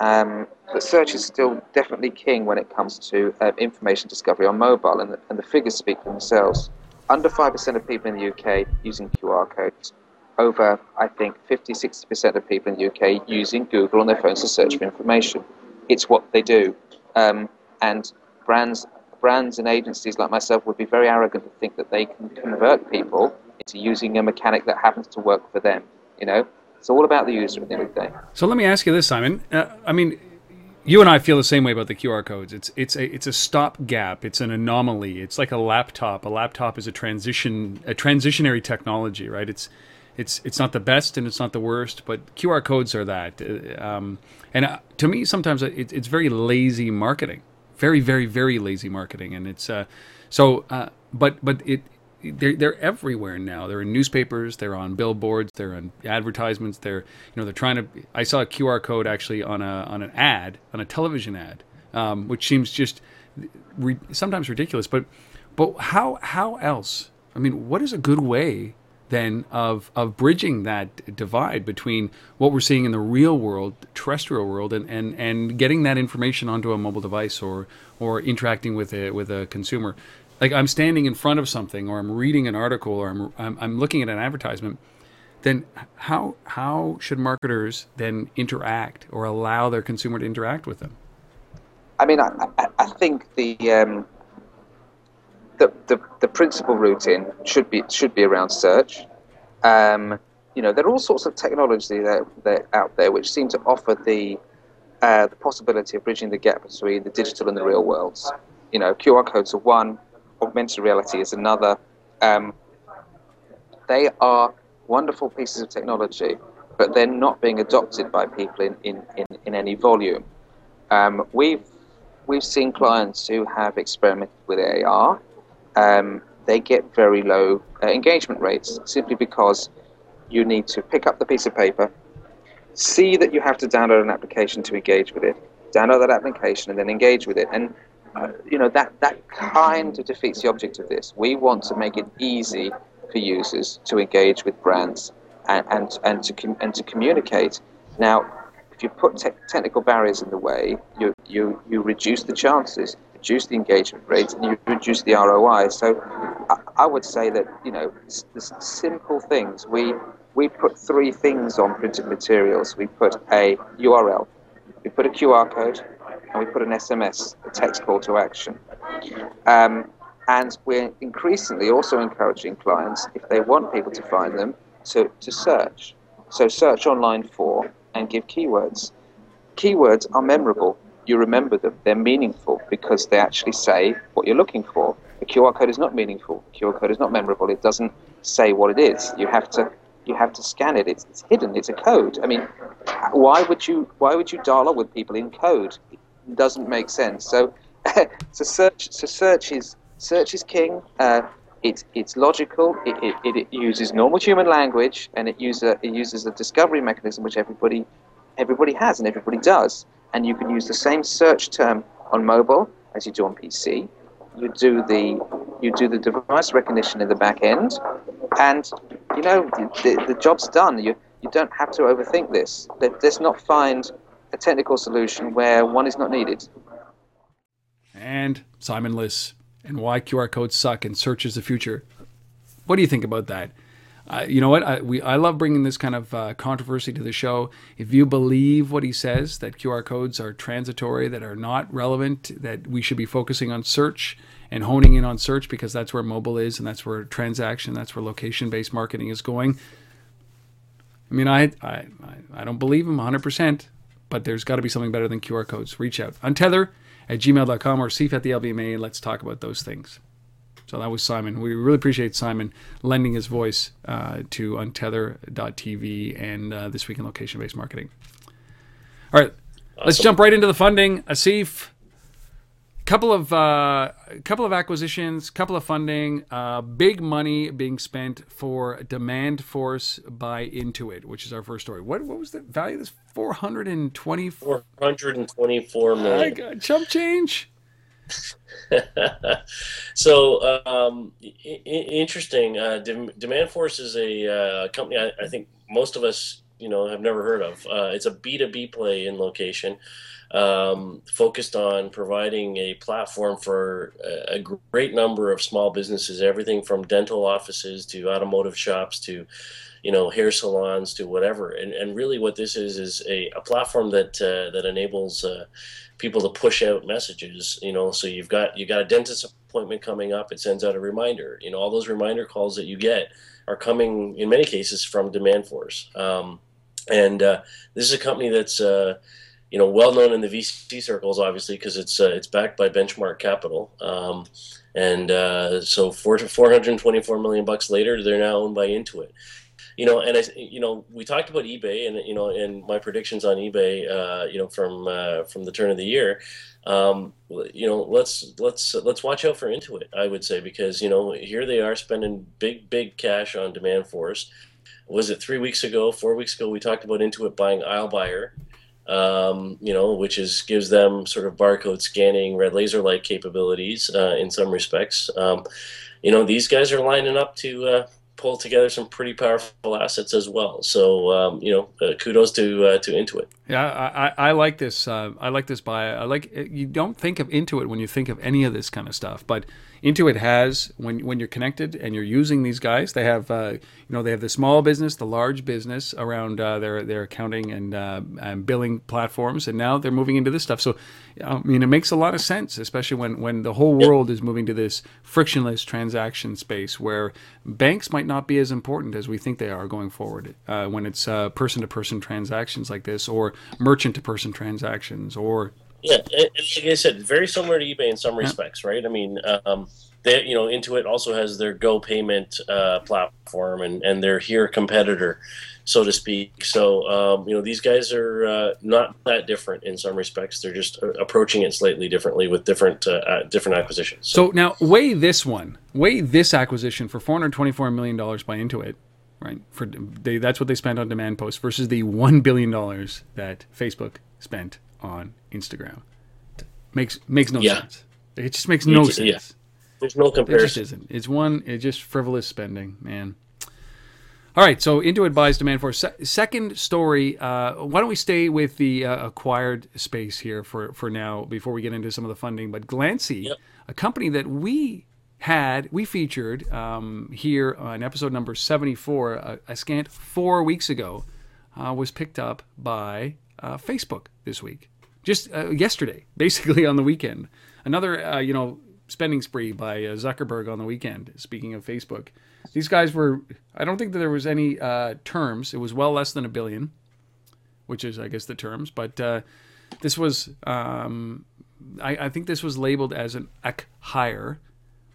um, the search is still definitely king when it comes to uh, information discovery on mobile, and the, and the figures speak for themselves. Under five percent of people in the U K using Q R codes, over, I think, fifty, sixty percent of people in the U K using Google on their phones to search for information. It's what they do. Um, and brands... Brands and agencies like myself would be very arrogant to think that they can convert people into using a mechanic that happens to work for them. You know, it's all about the user at the end of the day. So let me ask you this, Simon. Uh, I mean, you and I feel the same way about the Q R codes. It's it's a it's a stopgap. It's an anomaly. It's like a laptop. A laptop is a transition a transitionary technology, right? It's it's it's not the best and it's not the worst, but Q R codes are that. Um, and uh, to me, sometimes it, it's very lazy marketing. Very, very, very lazy marketing, and it's uh, so. Uh, but but it they're, they're everywhere now. They're in newspapers, they're on billboards, they're on advertisements, they're, you know, they're trying to, I saw a Q R code actually on a, on an ad, on a television ad, um, which seems just re- sometimes ridiculous, but, but how, how else, I mean, what is a good way then of, of bridging that divide between what we're seeing in the real world, terrestrial world, and, and, and getting that information onto a mobile device or, or interacting with a, with a consumer? Like I'm standing in front of something, or I'm reading an article, or I'm, I'm I'm looking at an advertisement. Then how how should marketers then interact or allow their consumer to interact with them? I mean, I I think the um, the, the the principal routine should be should be around search. Um, you know, there are all sorts of technology that that out there which seem to offer the uh, the possibility of bridging the gap between the digital and the real worlds. You know, Q R codes are one. Augmented reality is another. Um, they are wonderful pieces of technology, but they're not being adopted by people in, in, in, in any volume. Um, we've we've seen clients who have experimented with A R. Um, they get very low uh, engagement rates simply because you need to pick up the piece of paper, see that you have to download an application to engage with it, download that application and then engage with it. And Uh, you know, that, that kind of defeats the object of this. We want to make it easy for users to engage with brands and and, and to com- and to communicate. Now, if you put te- technical barriers in the way, you, you you reduce the chances, reduce the engagement rates, and you reduce the R O I. So, I, I would say that, you know, s- s- simple things. We we put three things on printed materials. We put a U R L, we put a Q R code, and we put an S M S, a text call to action. Um, and we're increasingly also encouraging clients, if they want people to find them, to, to search. So search online for and give keywords. Keywords are memorable. You remember them. They're meaningful because they actually say what you're looking for. The Q R code is not meaningful. The Q R code is not memorable. It doesn't say what it is. You have to you have to scan it. It's, it's hidden. It's a code. I mean, why would you why would you dialogue with people in code? Doesn't make sense. So, so search, so search is search is king. Uh, it's it's logical. It, it it uses normal human language, and it uses it uses a discovery mechanism which everybody everybody has and everybody does. And you can use the same search term on mobile as you do on P C. You do the you do the device recognition in the back end, and you know the the job's done. You you don't have to overthink this. Let's not find a technical solution where one is not needed. And Simon Leese, and why Q R codes suck and search is the future. What do you think about that? Uh, you know what? I, we, I love bringing this kind of uh, controversy to the show. If you believe what he says, that Q R codes are transitory, that are not relevant, that we should be focusing on search and honing in on search because that's where mobile is and that's where transaction, that's where location-based marketing is going. I mean, I I, I don't believe him one hundred percent. But there's got to be something better than Q R codes. Reach out. Untether at gmail dot com or Cef at the L B M A, and let's talk about those things. So that was Simon. We really appreciate Simon lending his voice uh, to untether dot t v and uh, This Week in Location-Based Marketing. All right, awesome. Let's jump right into the funding. Asif, couple of uh, couple of acquisitions, couple of funding, uh, big money being spent for Demand Force by Intuit, which is our first story. What what was the value of this? four hundred twenty-four four hundred twenty-four million. My God, chump change. So um, I- interesting. Uh, Dem- Demand Force is a uh, company I, I think most of us you know have never heard of. Uh, it's a B two B play in location. Um, focused on providing a platform for a, a great number of small businesses, everything from dental offices to automotive shops to, you know, hair salons to whatever. And and really what this is is a, a platform that uh, that enables uh, people to push out messages, you know, so you've got you got a dentist appointment coming up, it sends out a reminder. You know, all those reminder calls that you get are coming, in many cases, from Demand Force. Um, and uh, this is a company that's... Uh, you know, well known in the V C circles, obviously, because it's uh, it's backed by Benchmark Capital, um, And uh, so four to four hundred twenty-four million bucks later, they're now owned by Intuit. You know, and I, you know, we talked about eBay, and you know, and my predictions on eBay, uh, you know, from uh, from the turn of the year. Um, you know, let's let's let's watch out for Intuit, I would say, because you know, here they are spending big big cash on Demand Force. Was it three weeks ago, four weeks ago? We talked about Intuit buying iScanner. Um, you know, which is gives them sort of barcode scanning, red laser-like capabilities uh, in some respects. Um, you know, these guys are lining up to uh, pull together some pretty powerful assets as well. So, um, you know, uh, kudos to uh, to Intuit. Yeah, I, I, I like this. Uh, I like this buy. I like. You don't think of Intuit when you think of any of this kind of stuff, but Intuit has, when when you're connected and you're using these guys, they have uh, you know, they have the small business, the large business around uh, their their accounting and, uh, and billing platforms, and now they're moving into this stuff. So, I mean, it makes a lot of sense, especially when, when the whole world is moving to this frictionless transaction space where banks might not be as important as we think they are going forward. Uh, when it's uh, person-to-person transactions like this, or merchant-to-person transactions, or yeah, and like I said, very similar to eBay in some respects, right? I mean, um, they, you know, Intuit also has their Go Payment uh, platform and, and their Here competitor, so to speak. So, um, you know, these guys are uh, not that different in some respects. They're just uh, approaching it slightly differently with different uh, different acquisitions. So. so now weigh this one, weigh this acquisition for four hundred twenty-four million dollars by Intuit. Right, for they, that's what they spent on Demand Post versus the one billion dollars that Facebook spent on Instagram. Makes makes no yeah. sense. It just makes no it's, sense. Yeah. There's no comparison. It just isn't. It's one. It's just frivolous spending, man. All right. So Intuit buys Demand Force. Se- second story. Uh, why don't we stay with the uh, acquired space here for for now before we get into some of the funding? But Glancee, yep. a company that we. Had we featured um, here on episode number seventy-four, a, a scant four weeks ago, uh, was picked up by uh, Facebook this week, just uh, yesterday, basically on the weekend. Another, uh, you know, spending spree by uh, Zuckerberg on the weekend. Speaking of Facebook, these guys were—I don't think that there was any uh, terms. It was well less than a billion, which is, I guess, the terms. But uh, this was—I um, I think this was labeled as an acqu-hire.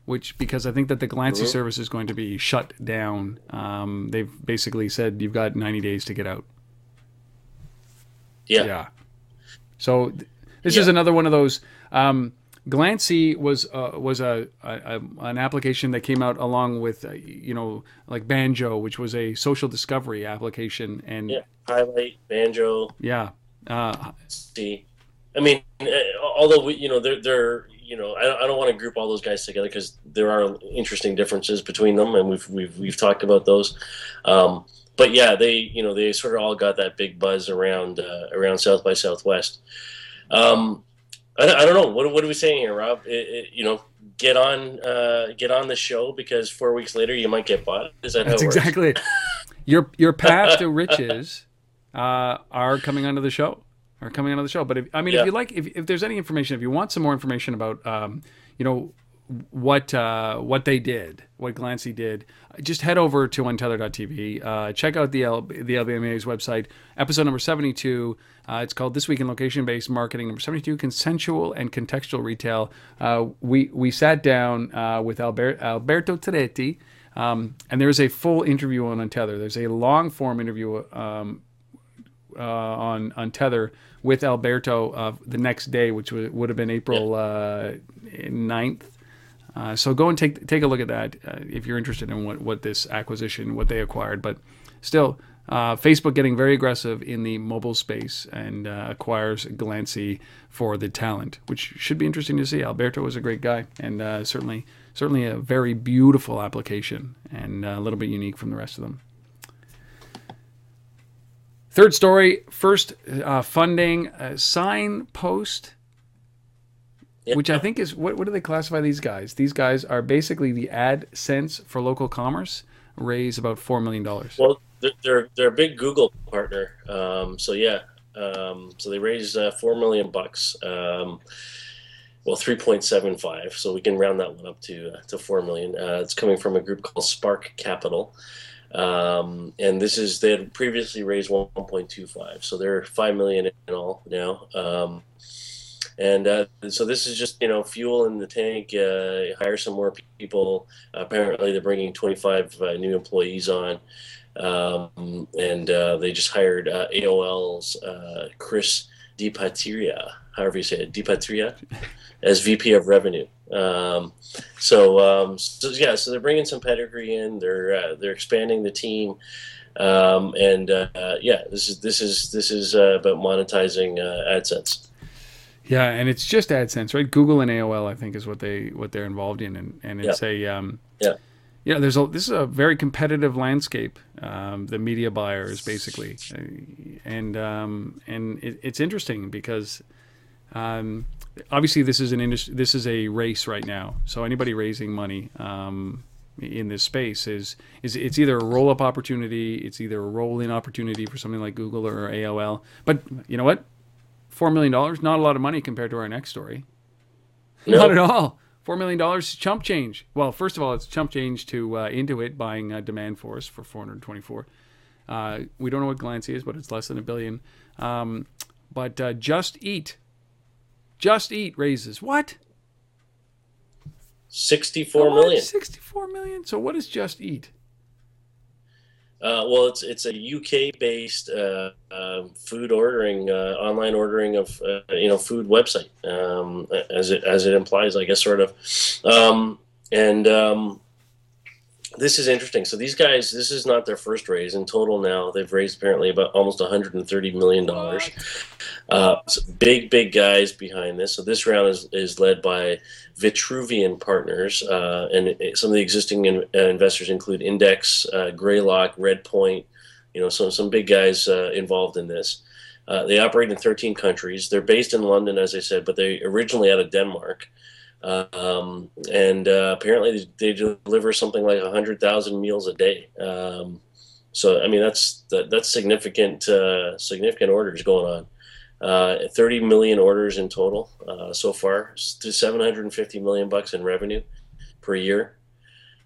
Which, because I think that the Glancee Hello. service is going to be shut down. Um, they've basically said you've got ninety days to get out. Yeah. Yeah. So th- this yeah. is another one of those. Um, Glancee was uh, was a, a, a an application that came out along with uh, you know, like Banjo, which was a social discovery application, and yeah, Highlight, Banjo. Yeah. Uh, See, I mean, although we, you know, they're they're. You know, I, I don't want to group all those guys together because there are interesting differences between them, and we've we've we've talked about those. Um, but yeah, they you know they sort of all got that big buzz around uh, around South by Southwest. Um, I, I don't know what what are we saying here, Rob? It, it, you know, get on uh, get on the show because four weeks later you might get bought. Is that That's how it exactly works? your your path to riches uh, are coming onto the show. Are coming out of the show, but if, I mean, yeah. if you like, if, if there's any information, if you want some more information about, um, you know, what uh, what they did, what Glancee did, just head over to untether dot t v. Uh, check out the L- the L B M A's website, episode number seventy-two. Uh, it's called "This Week in Location-Based Marketing," number seventy-two, consensual and contextual retail. Uh, we we sat down uh, with Albert, Alberto Tretti, um, and there's a full interview on Untether. There's a long form interview. Um, Uh, on on Tether with Alberto uh, the next day, which w- would have been April uh, ninth. Uh, so go and take take a look at that uh, if you're interested in what, what this acquisition, what they acquired. But still, uh, Facebook getting very aggressive in the mobile space and uh, acquires Glancee for the talent, which should be interesting to see. Alberto was a great guy and uh, certainly certainly a very beautiful application and a little bit unique from the rest of them. Third story, first uh, funding, uh, Signpost, yeah. which I think is, what, what do they classify these guys? These guys are basically the AdSense for local commerce, raise about four million dollars. Well, they're they're a big Google partner. Um, so, yeah, um, so they raised uh, four million dollars bucks. Um, well, three point seven five. So we can round that one up to, uh, to four million dollars. Uh, it's coming from a group called Spark Capital. Um, and this is, they had previously raised one point two five, so they're five million in all now. Um, And uh, so this is just, you know, fuel in the tank. Uh, hire some more people. Apparently, they're bringing twenty-five uh, new employees on, um, and uh, they just hired uh, A O L's uh, Chris DiPatria, however you say it, DiPatria, as V P of Revenue. Um, so, um, so yeah, so they're bringing some pedigree in. They're uh, they're expanding the team. Um, and uh, yeah, this is this is this is uh, about monetizing uh, AdSense. Yeah, and it's just AdSense, right? Google and A O L, I think, is what they what they're involved in, and and it's yeah. a um, yeah, you know, there's a this is a very competitive landscape. Um, the media buyers, basically, and um, and it, it's interesting because um, obviously this is an industry, this is a race right now. So anybody raising money Um, in this space is is it's either a roll-up opportunity, it's either a roll-in opportunity for something like Google or A O L. But you know what? four million dollars, not a lot of money compared to our next story. Nope. Not at all. four million dollars is chump change. Well, first of all, it's chump change to uh, Intuit buying uh, Demand Force for four hundred twenty-four. Uh, we don't know what Glancee is, but it's less than a billion. Um, but uh, Just Eat. Just Eat raises what? Sixty-four million. Sixty-four million. So, what is Just Eat? Uh, well, it's it's a U K-based uh, uh, food ordering, uh, online ordering of uh, you know food website, um, as it as it implies, I guess, sort of. Um, and um, this is interesting. So these guys, this is not their first raise. In total, now they've raised apparently about almost one hundred and thirty million dollars. Uh, so big, big guys behind this. So this round is, is led by Vitruvian Partners, uh, and some of the existing in, uh, investors include Index, uh, Greylock, Redpoint, you know, some some big guys uh, involved in this. Uh, they operate in thirteen countries. They're based in London, as I said, but they originally out of Denmark. Um, and uh, apparently they deliver something like one hundred thousand meals a day. Um, so, I mean, that's that, that's significant uh, significant orders going on. Uh, thirty million orders in total uh, so far, to seven hundred fifty million bucks in revenue per year.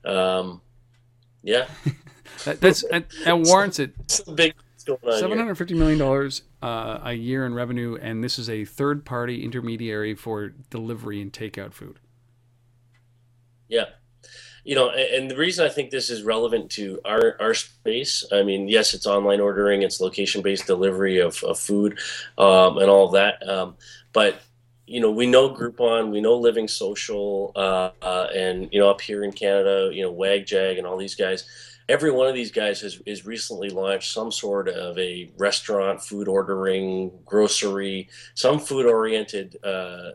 Um, yeah, that, that's that, that warrants it. Big seven hundred fifty million dollars uh, a year in revenue, and this is a third-party intermediary for delivery and takeout food. Yeah. You know, and the reason I think this is relevant to our, our space, I mean, yes, it's online ordering, it's location-based delivery of, of food um, and all that. Um, but, you know, we know Groupon, we know Living Social, uh, uh, and, you know, up here in Canada, you know, WagJag and all these guys. Every one of these guys has, has recently launched some sort of a restaurant, food ordering, grocery, some food-oriented, uh,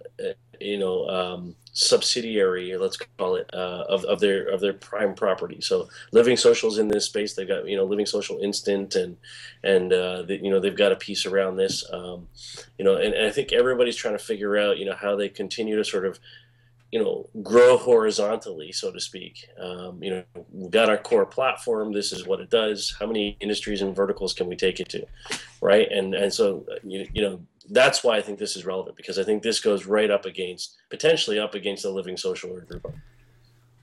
you know, um subsidiary, let's call it, uh, of of their of their prime property. So Living Social's in this space. They've got, you know, Living Social Instant, and and uh, the, you know, they've got a piece around this, um, you know, and, and I think everybody's trying to figure out, you know, how they continue to sort of, you know, grow horizontally, so to speak. Um, you know, we've got our core platform. This is what it does. How many industries and verticals can we take it to, right? And and so you you know. That's why I think this is relevant, because I think this goes right up against, potentially up against the Living Social or Groupon.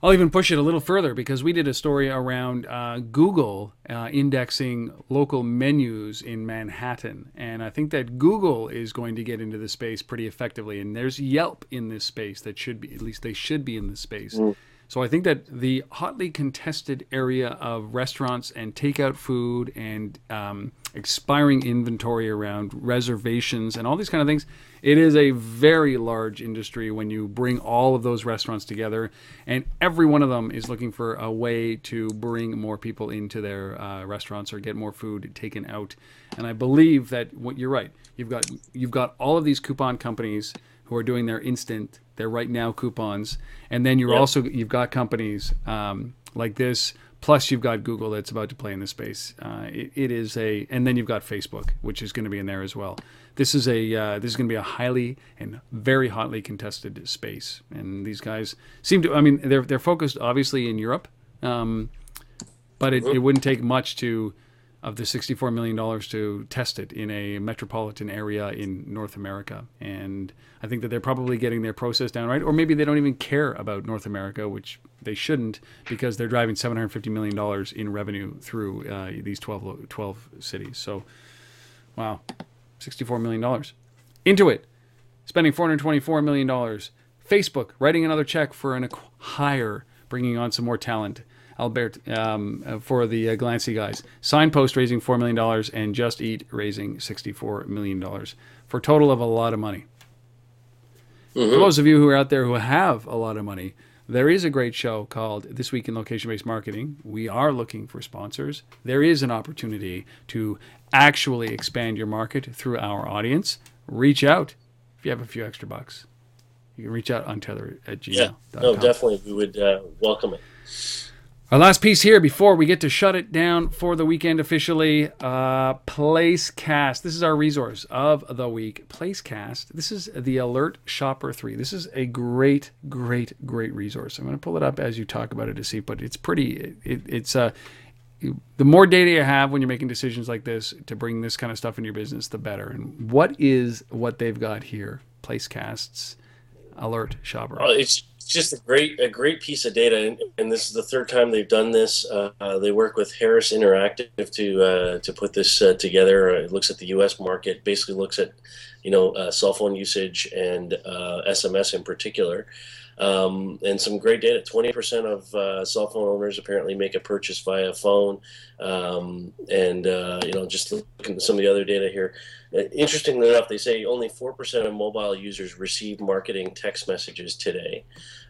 I'll even push it a little further, because we did a story around uh, Google uh, indexing local menus in Manhattan. And I think that Google is going to get into the space pretty effectively. And there's Yelp in this space that should be, at least they should be in this space. Mm. So I think that the hotly contested area of restaurants and takeout food and um, expiring inventory around reservations and all these kind of things, it is a very large industry when you bring all of those restaurants together. And every one of them is looking for a way to bring more people into their uh, restaurants or get more food taken out. And I believe that what you're right. You've got you've got all of these coupon companies who are doing their instant, their right now coupons, and then you're yep. also you've got companies um, like this. Plus, you've got Google that's about to play in this space. Uh, it, it is a, and then you've got Facebook, which is going to be in there as well. This is a uh, this is going to be a highly and very hotly contested space. And these guys seem to, I mean, they're they're focused obviously in Europe, um, but it, it wouldn't take much to of the sixty-four million dollars to test it in a metropolitan area in North America. And I think that they're probably getting their process down right, or maybe they don't even care about North America, which they shouldn't, because they're driving seven hundred fifty million dollars in revenue through uh, these twelve cities. So, wow, sixty-four million dollars. Intuit, spending four hundred twenty-four million dollars. Facebook writing another check for an hire, bringing on some more talent. Albert um, for the uh, Glancee guys. Signpost raising four million dollars and Just Eat raising sixty-four million dollars for a total of a lot of money. Mm-hmm. For those of you who are out there who have a lot of money, there is a great show called This Week in Location-Based Marketing. We are looking for sponsors. There is an opportunity to actually expand your market through our audience. Reach out if you have a few extra bucks. You can reach out on Tether at gmail dot com. Yeah, no, definitely. We would uh, welcome it. Our last piece here before we get to shut it down for the weekend officially, uh, Placecast. This is our resource of the week, Placecast. This is the Alert Shopper three. This is a great, great, great resource. I'm going to pull it up as you talk about it to see, but it's pretty, it, it's uh, the more data you have when you're making decisions like this to bring this kind of stuff in your business, the better. And what is what they've got here, Placecast's Alert Shopper? Oh, it's just a great a great piece of data, and, and this is the third time they've done this. Uh, uh, they work with Harris Interactive to uh, to put this uh, together. It looks at the U S market, basically looks at you know uh, cell phone usage and uh, S M S in particular, um, and some great data. twenty percent of uh, cell phone owners apparently make a purchase via phone, um, and uh, you know just looking at some of the other data here. Interestingly enough, they say only four percent of mobile users receive marketing text messages today,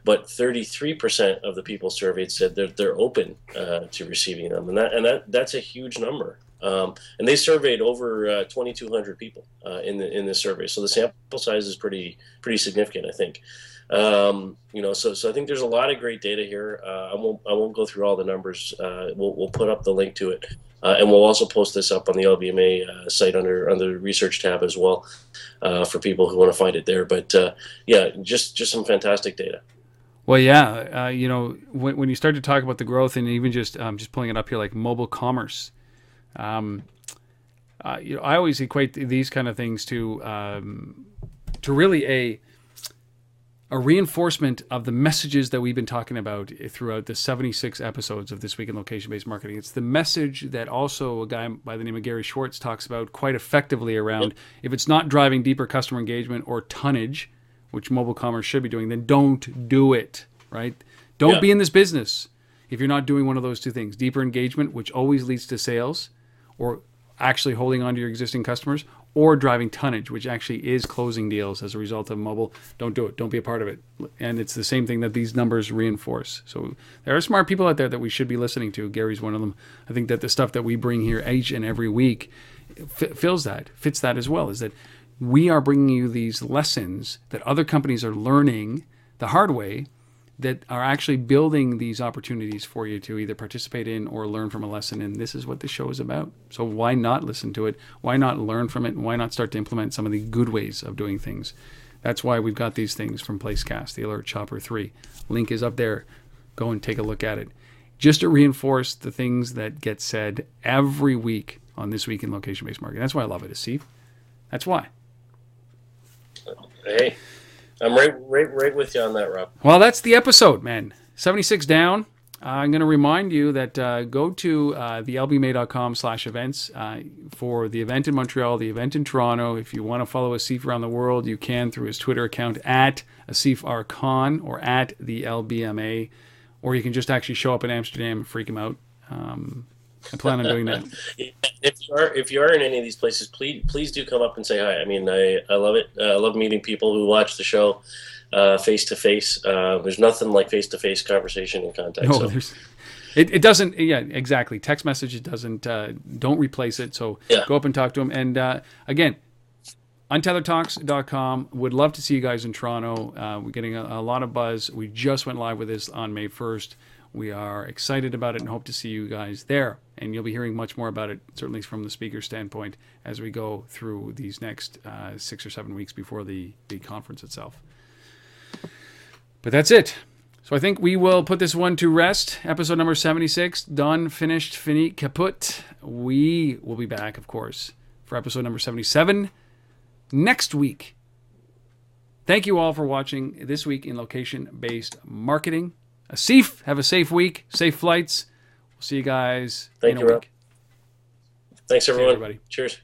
but thirty-three percent of the people surveyed said they're, they're open uh, to receiving them, and that and that that's a huge number. Um, and they surveyed over uh, twenty-two hundred people uh, in the in this survey, so the sample size is pretty pretty significant, I think. Um, you know, so so I think there's a lot of great data here. Uh, I won't I won't go through all the numbers. Uh, we'll we'll put up the link to it. Uh, and we'll also post this up on the L B M A uh, site under, under the research tab as well uh, for people who want to find it there. But, uh, yeah, just, just some fantastic data. Well, yeah, uh, you know, when, when you start to talk about the growth and even just um, just pulling it up here, like mobile commerce, um, uh, you know, I always equate these kind of things to um, to really a a reinforcement of the messages that we've been talking about throughout the seventy-six episodes of This Week in Location-Based Marketing. It's the message that also a guy by the name of Gary Schwartz talks about quite effectively around, yep. If it's not driving deeper customer engagement or tonnage, which mobile commerce should be doing, then don't do it, right? Don't yep. be in this business if you're not doing one of those two things, deeper engagement, which always leads to sales, or actually holding on to your existing customers, or driving tonnage, which actually is closing deals as a result of mobile. Don't do it. Don't be a part of it. And it's the same thing that these numbers reinforce. So there are smart people out there that we should be listening to. Gary's one of them. I think that the stuff that we bring here each and every week f- fills that, fits that as well, is that we are bringing you these lessons that other companies are learning the hard way that are actually building these opportunities for you to either participate in or learn from a lesson. And this is what the show is about. So why not listen to it? Why not learn from it? Why not start to implement some of the good ways of doing things? That's why we've got these things from Placecast, the Alert Shopper three. Link is up there. Go and take a look at it. Just to reinforce the things that get said every week on This Week in Location-Based Marketing. That's why I love it, Steve. That's why. Hey. I'm right, right, right with you on that, Rob. Well, that's the episode, man. seventy-six down. Uh, I'm going to remind you that uh, go to uh, the l b m a dot com slash events uh, for the event in Montreal, the event in Toronto. If you want to follow Asif around the world, you can through his Twitter account at AsifRKhan or at the L B M A, or you can just actually show up in Amsterdam and freak him out. Um, I plan on doing that. If you are if you are in any of these places, please please do come up and say hi. I mean, I, I love it. Uh, I love meeting people who watch the show uh, face-to-face. Uh, there's nothing like face-to-face conversation and contact. No, so. there's, it, it doesn't, yeah, exactly. Text message, it doesn't, uh, don't replace it. So yeah. Go up and talk to them. And uh, again, untether talks dot com. Would love to see you guys in Toronto. Uh, we're getting a, a lot of buzz. We just went live with this on May first. We are excited about it and hope to see you guys there. And you'll be hearing much more about it, certainly from the speaker standpoint, as we go through these next uh, six or seven weeks before the, the conference itself. But that's it. So I think we will put this one to rest. Episode number seventy-six, done, finished, fini, kaput. We will be back, of course, for episode number seventy-seven next week. Thank you all for watching This Week in Location-Based Marketing. Asif, have a safe week, safe flights. We'll see you guys Thank in a you, week. Rob. Thanks, everyone. Everybody. Cheers.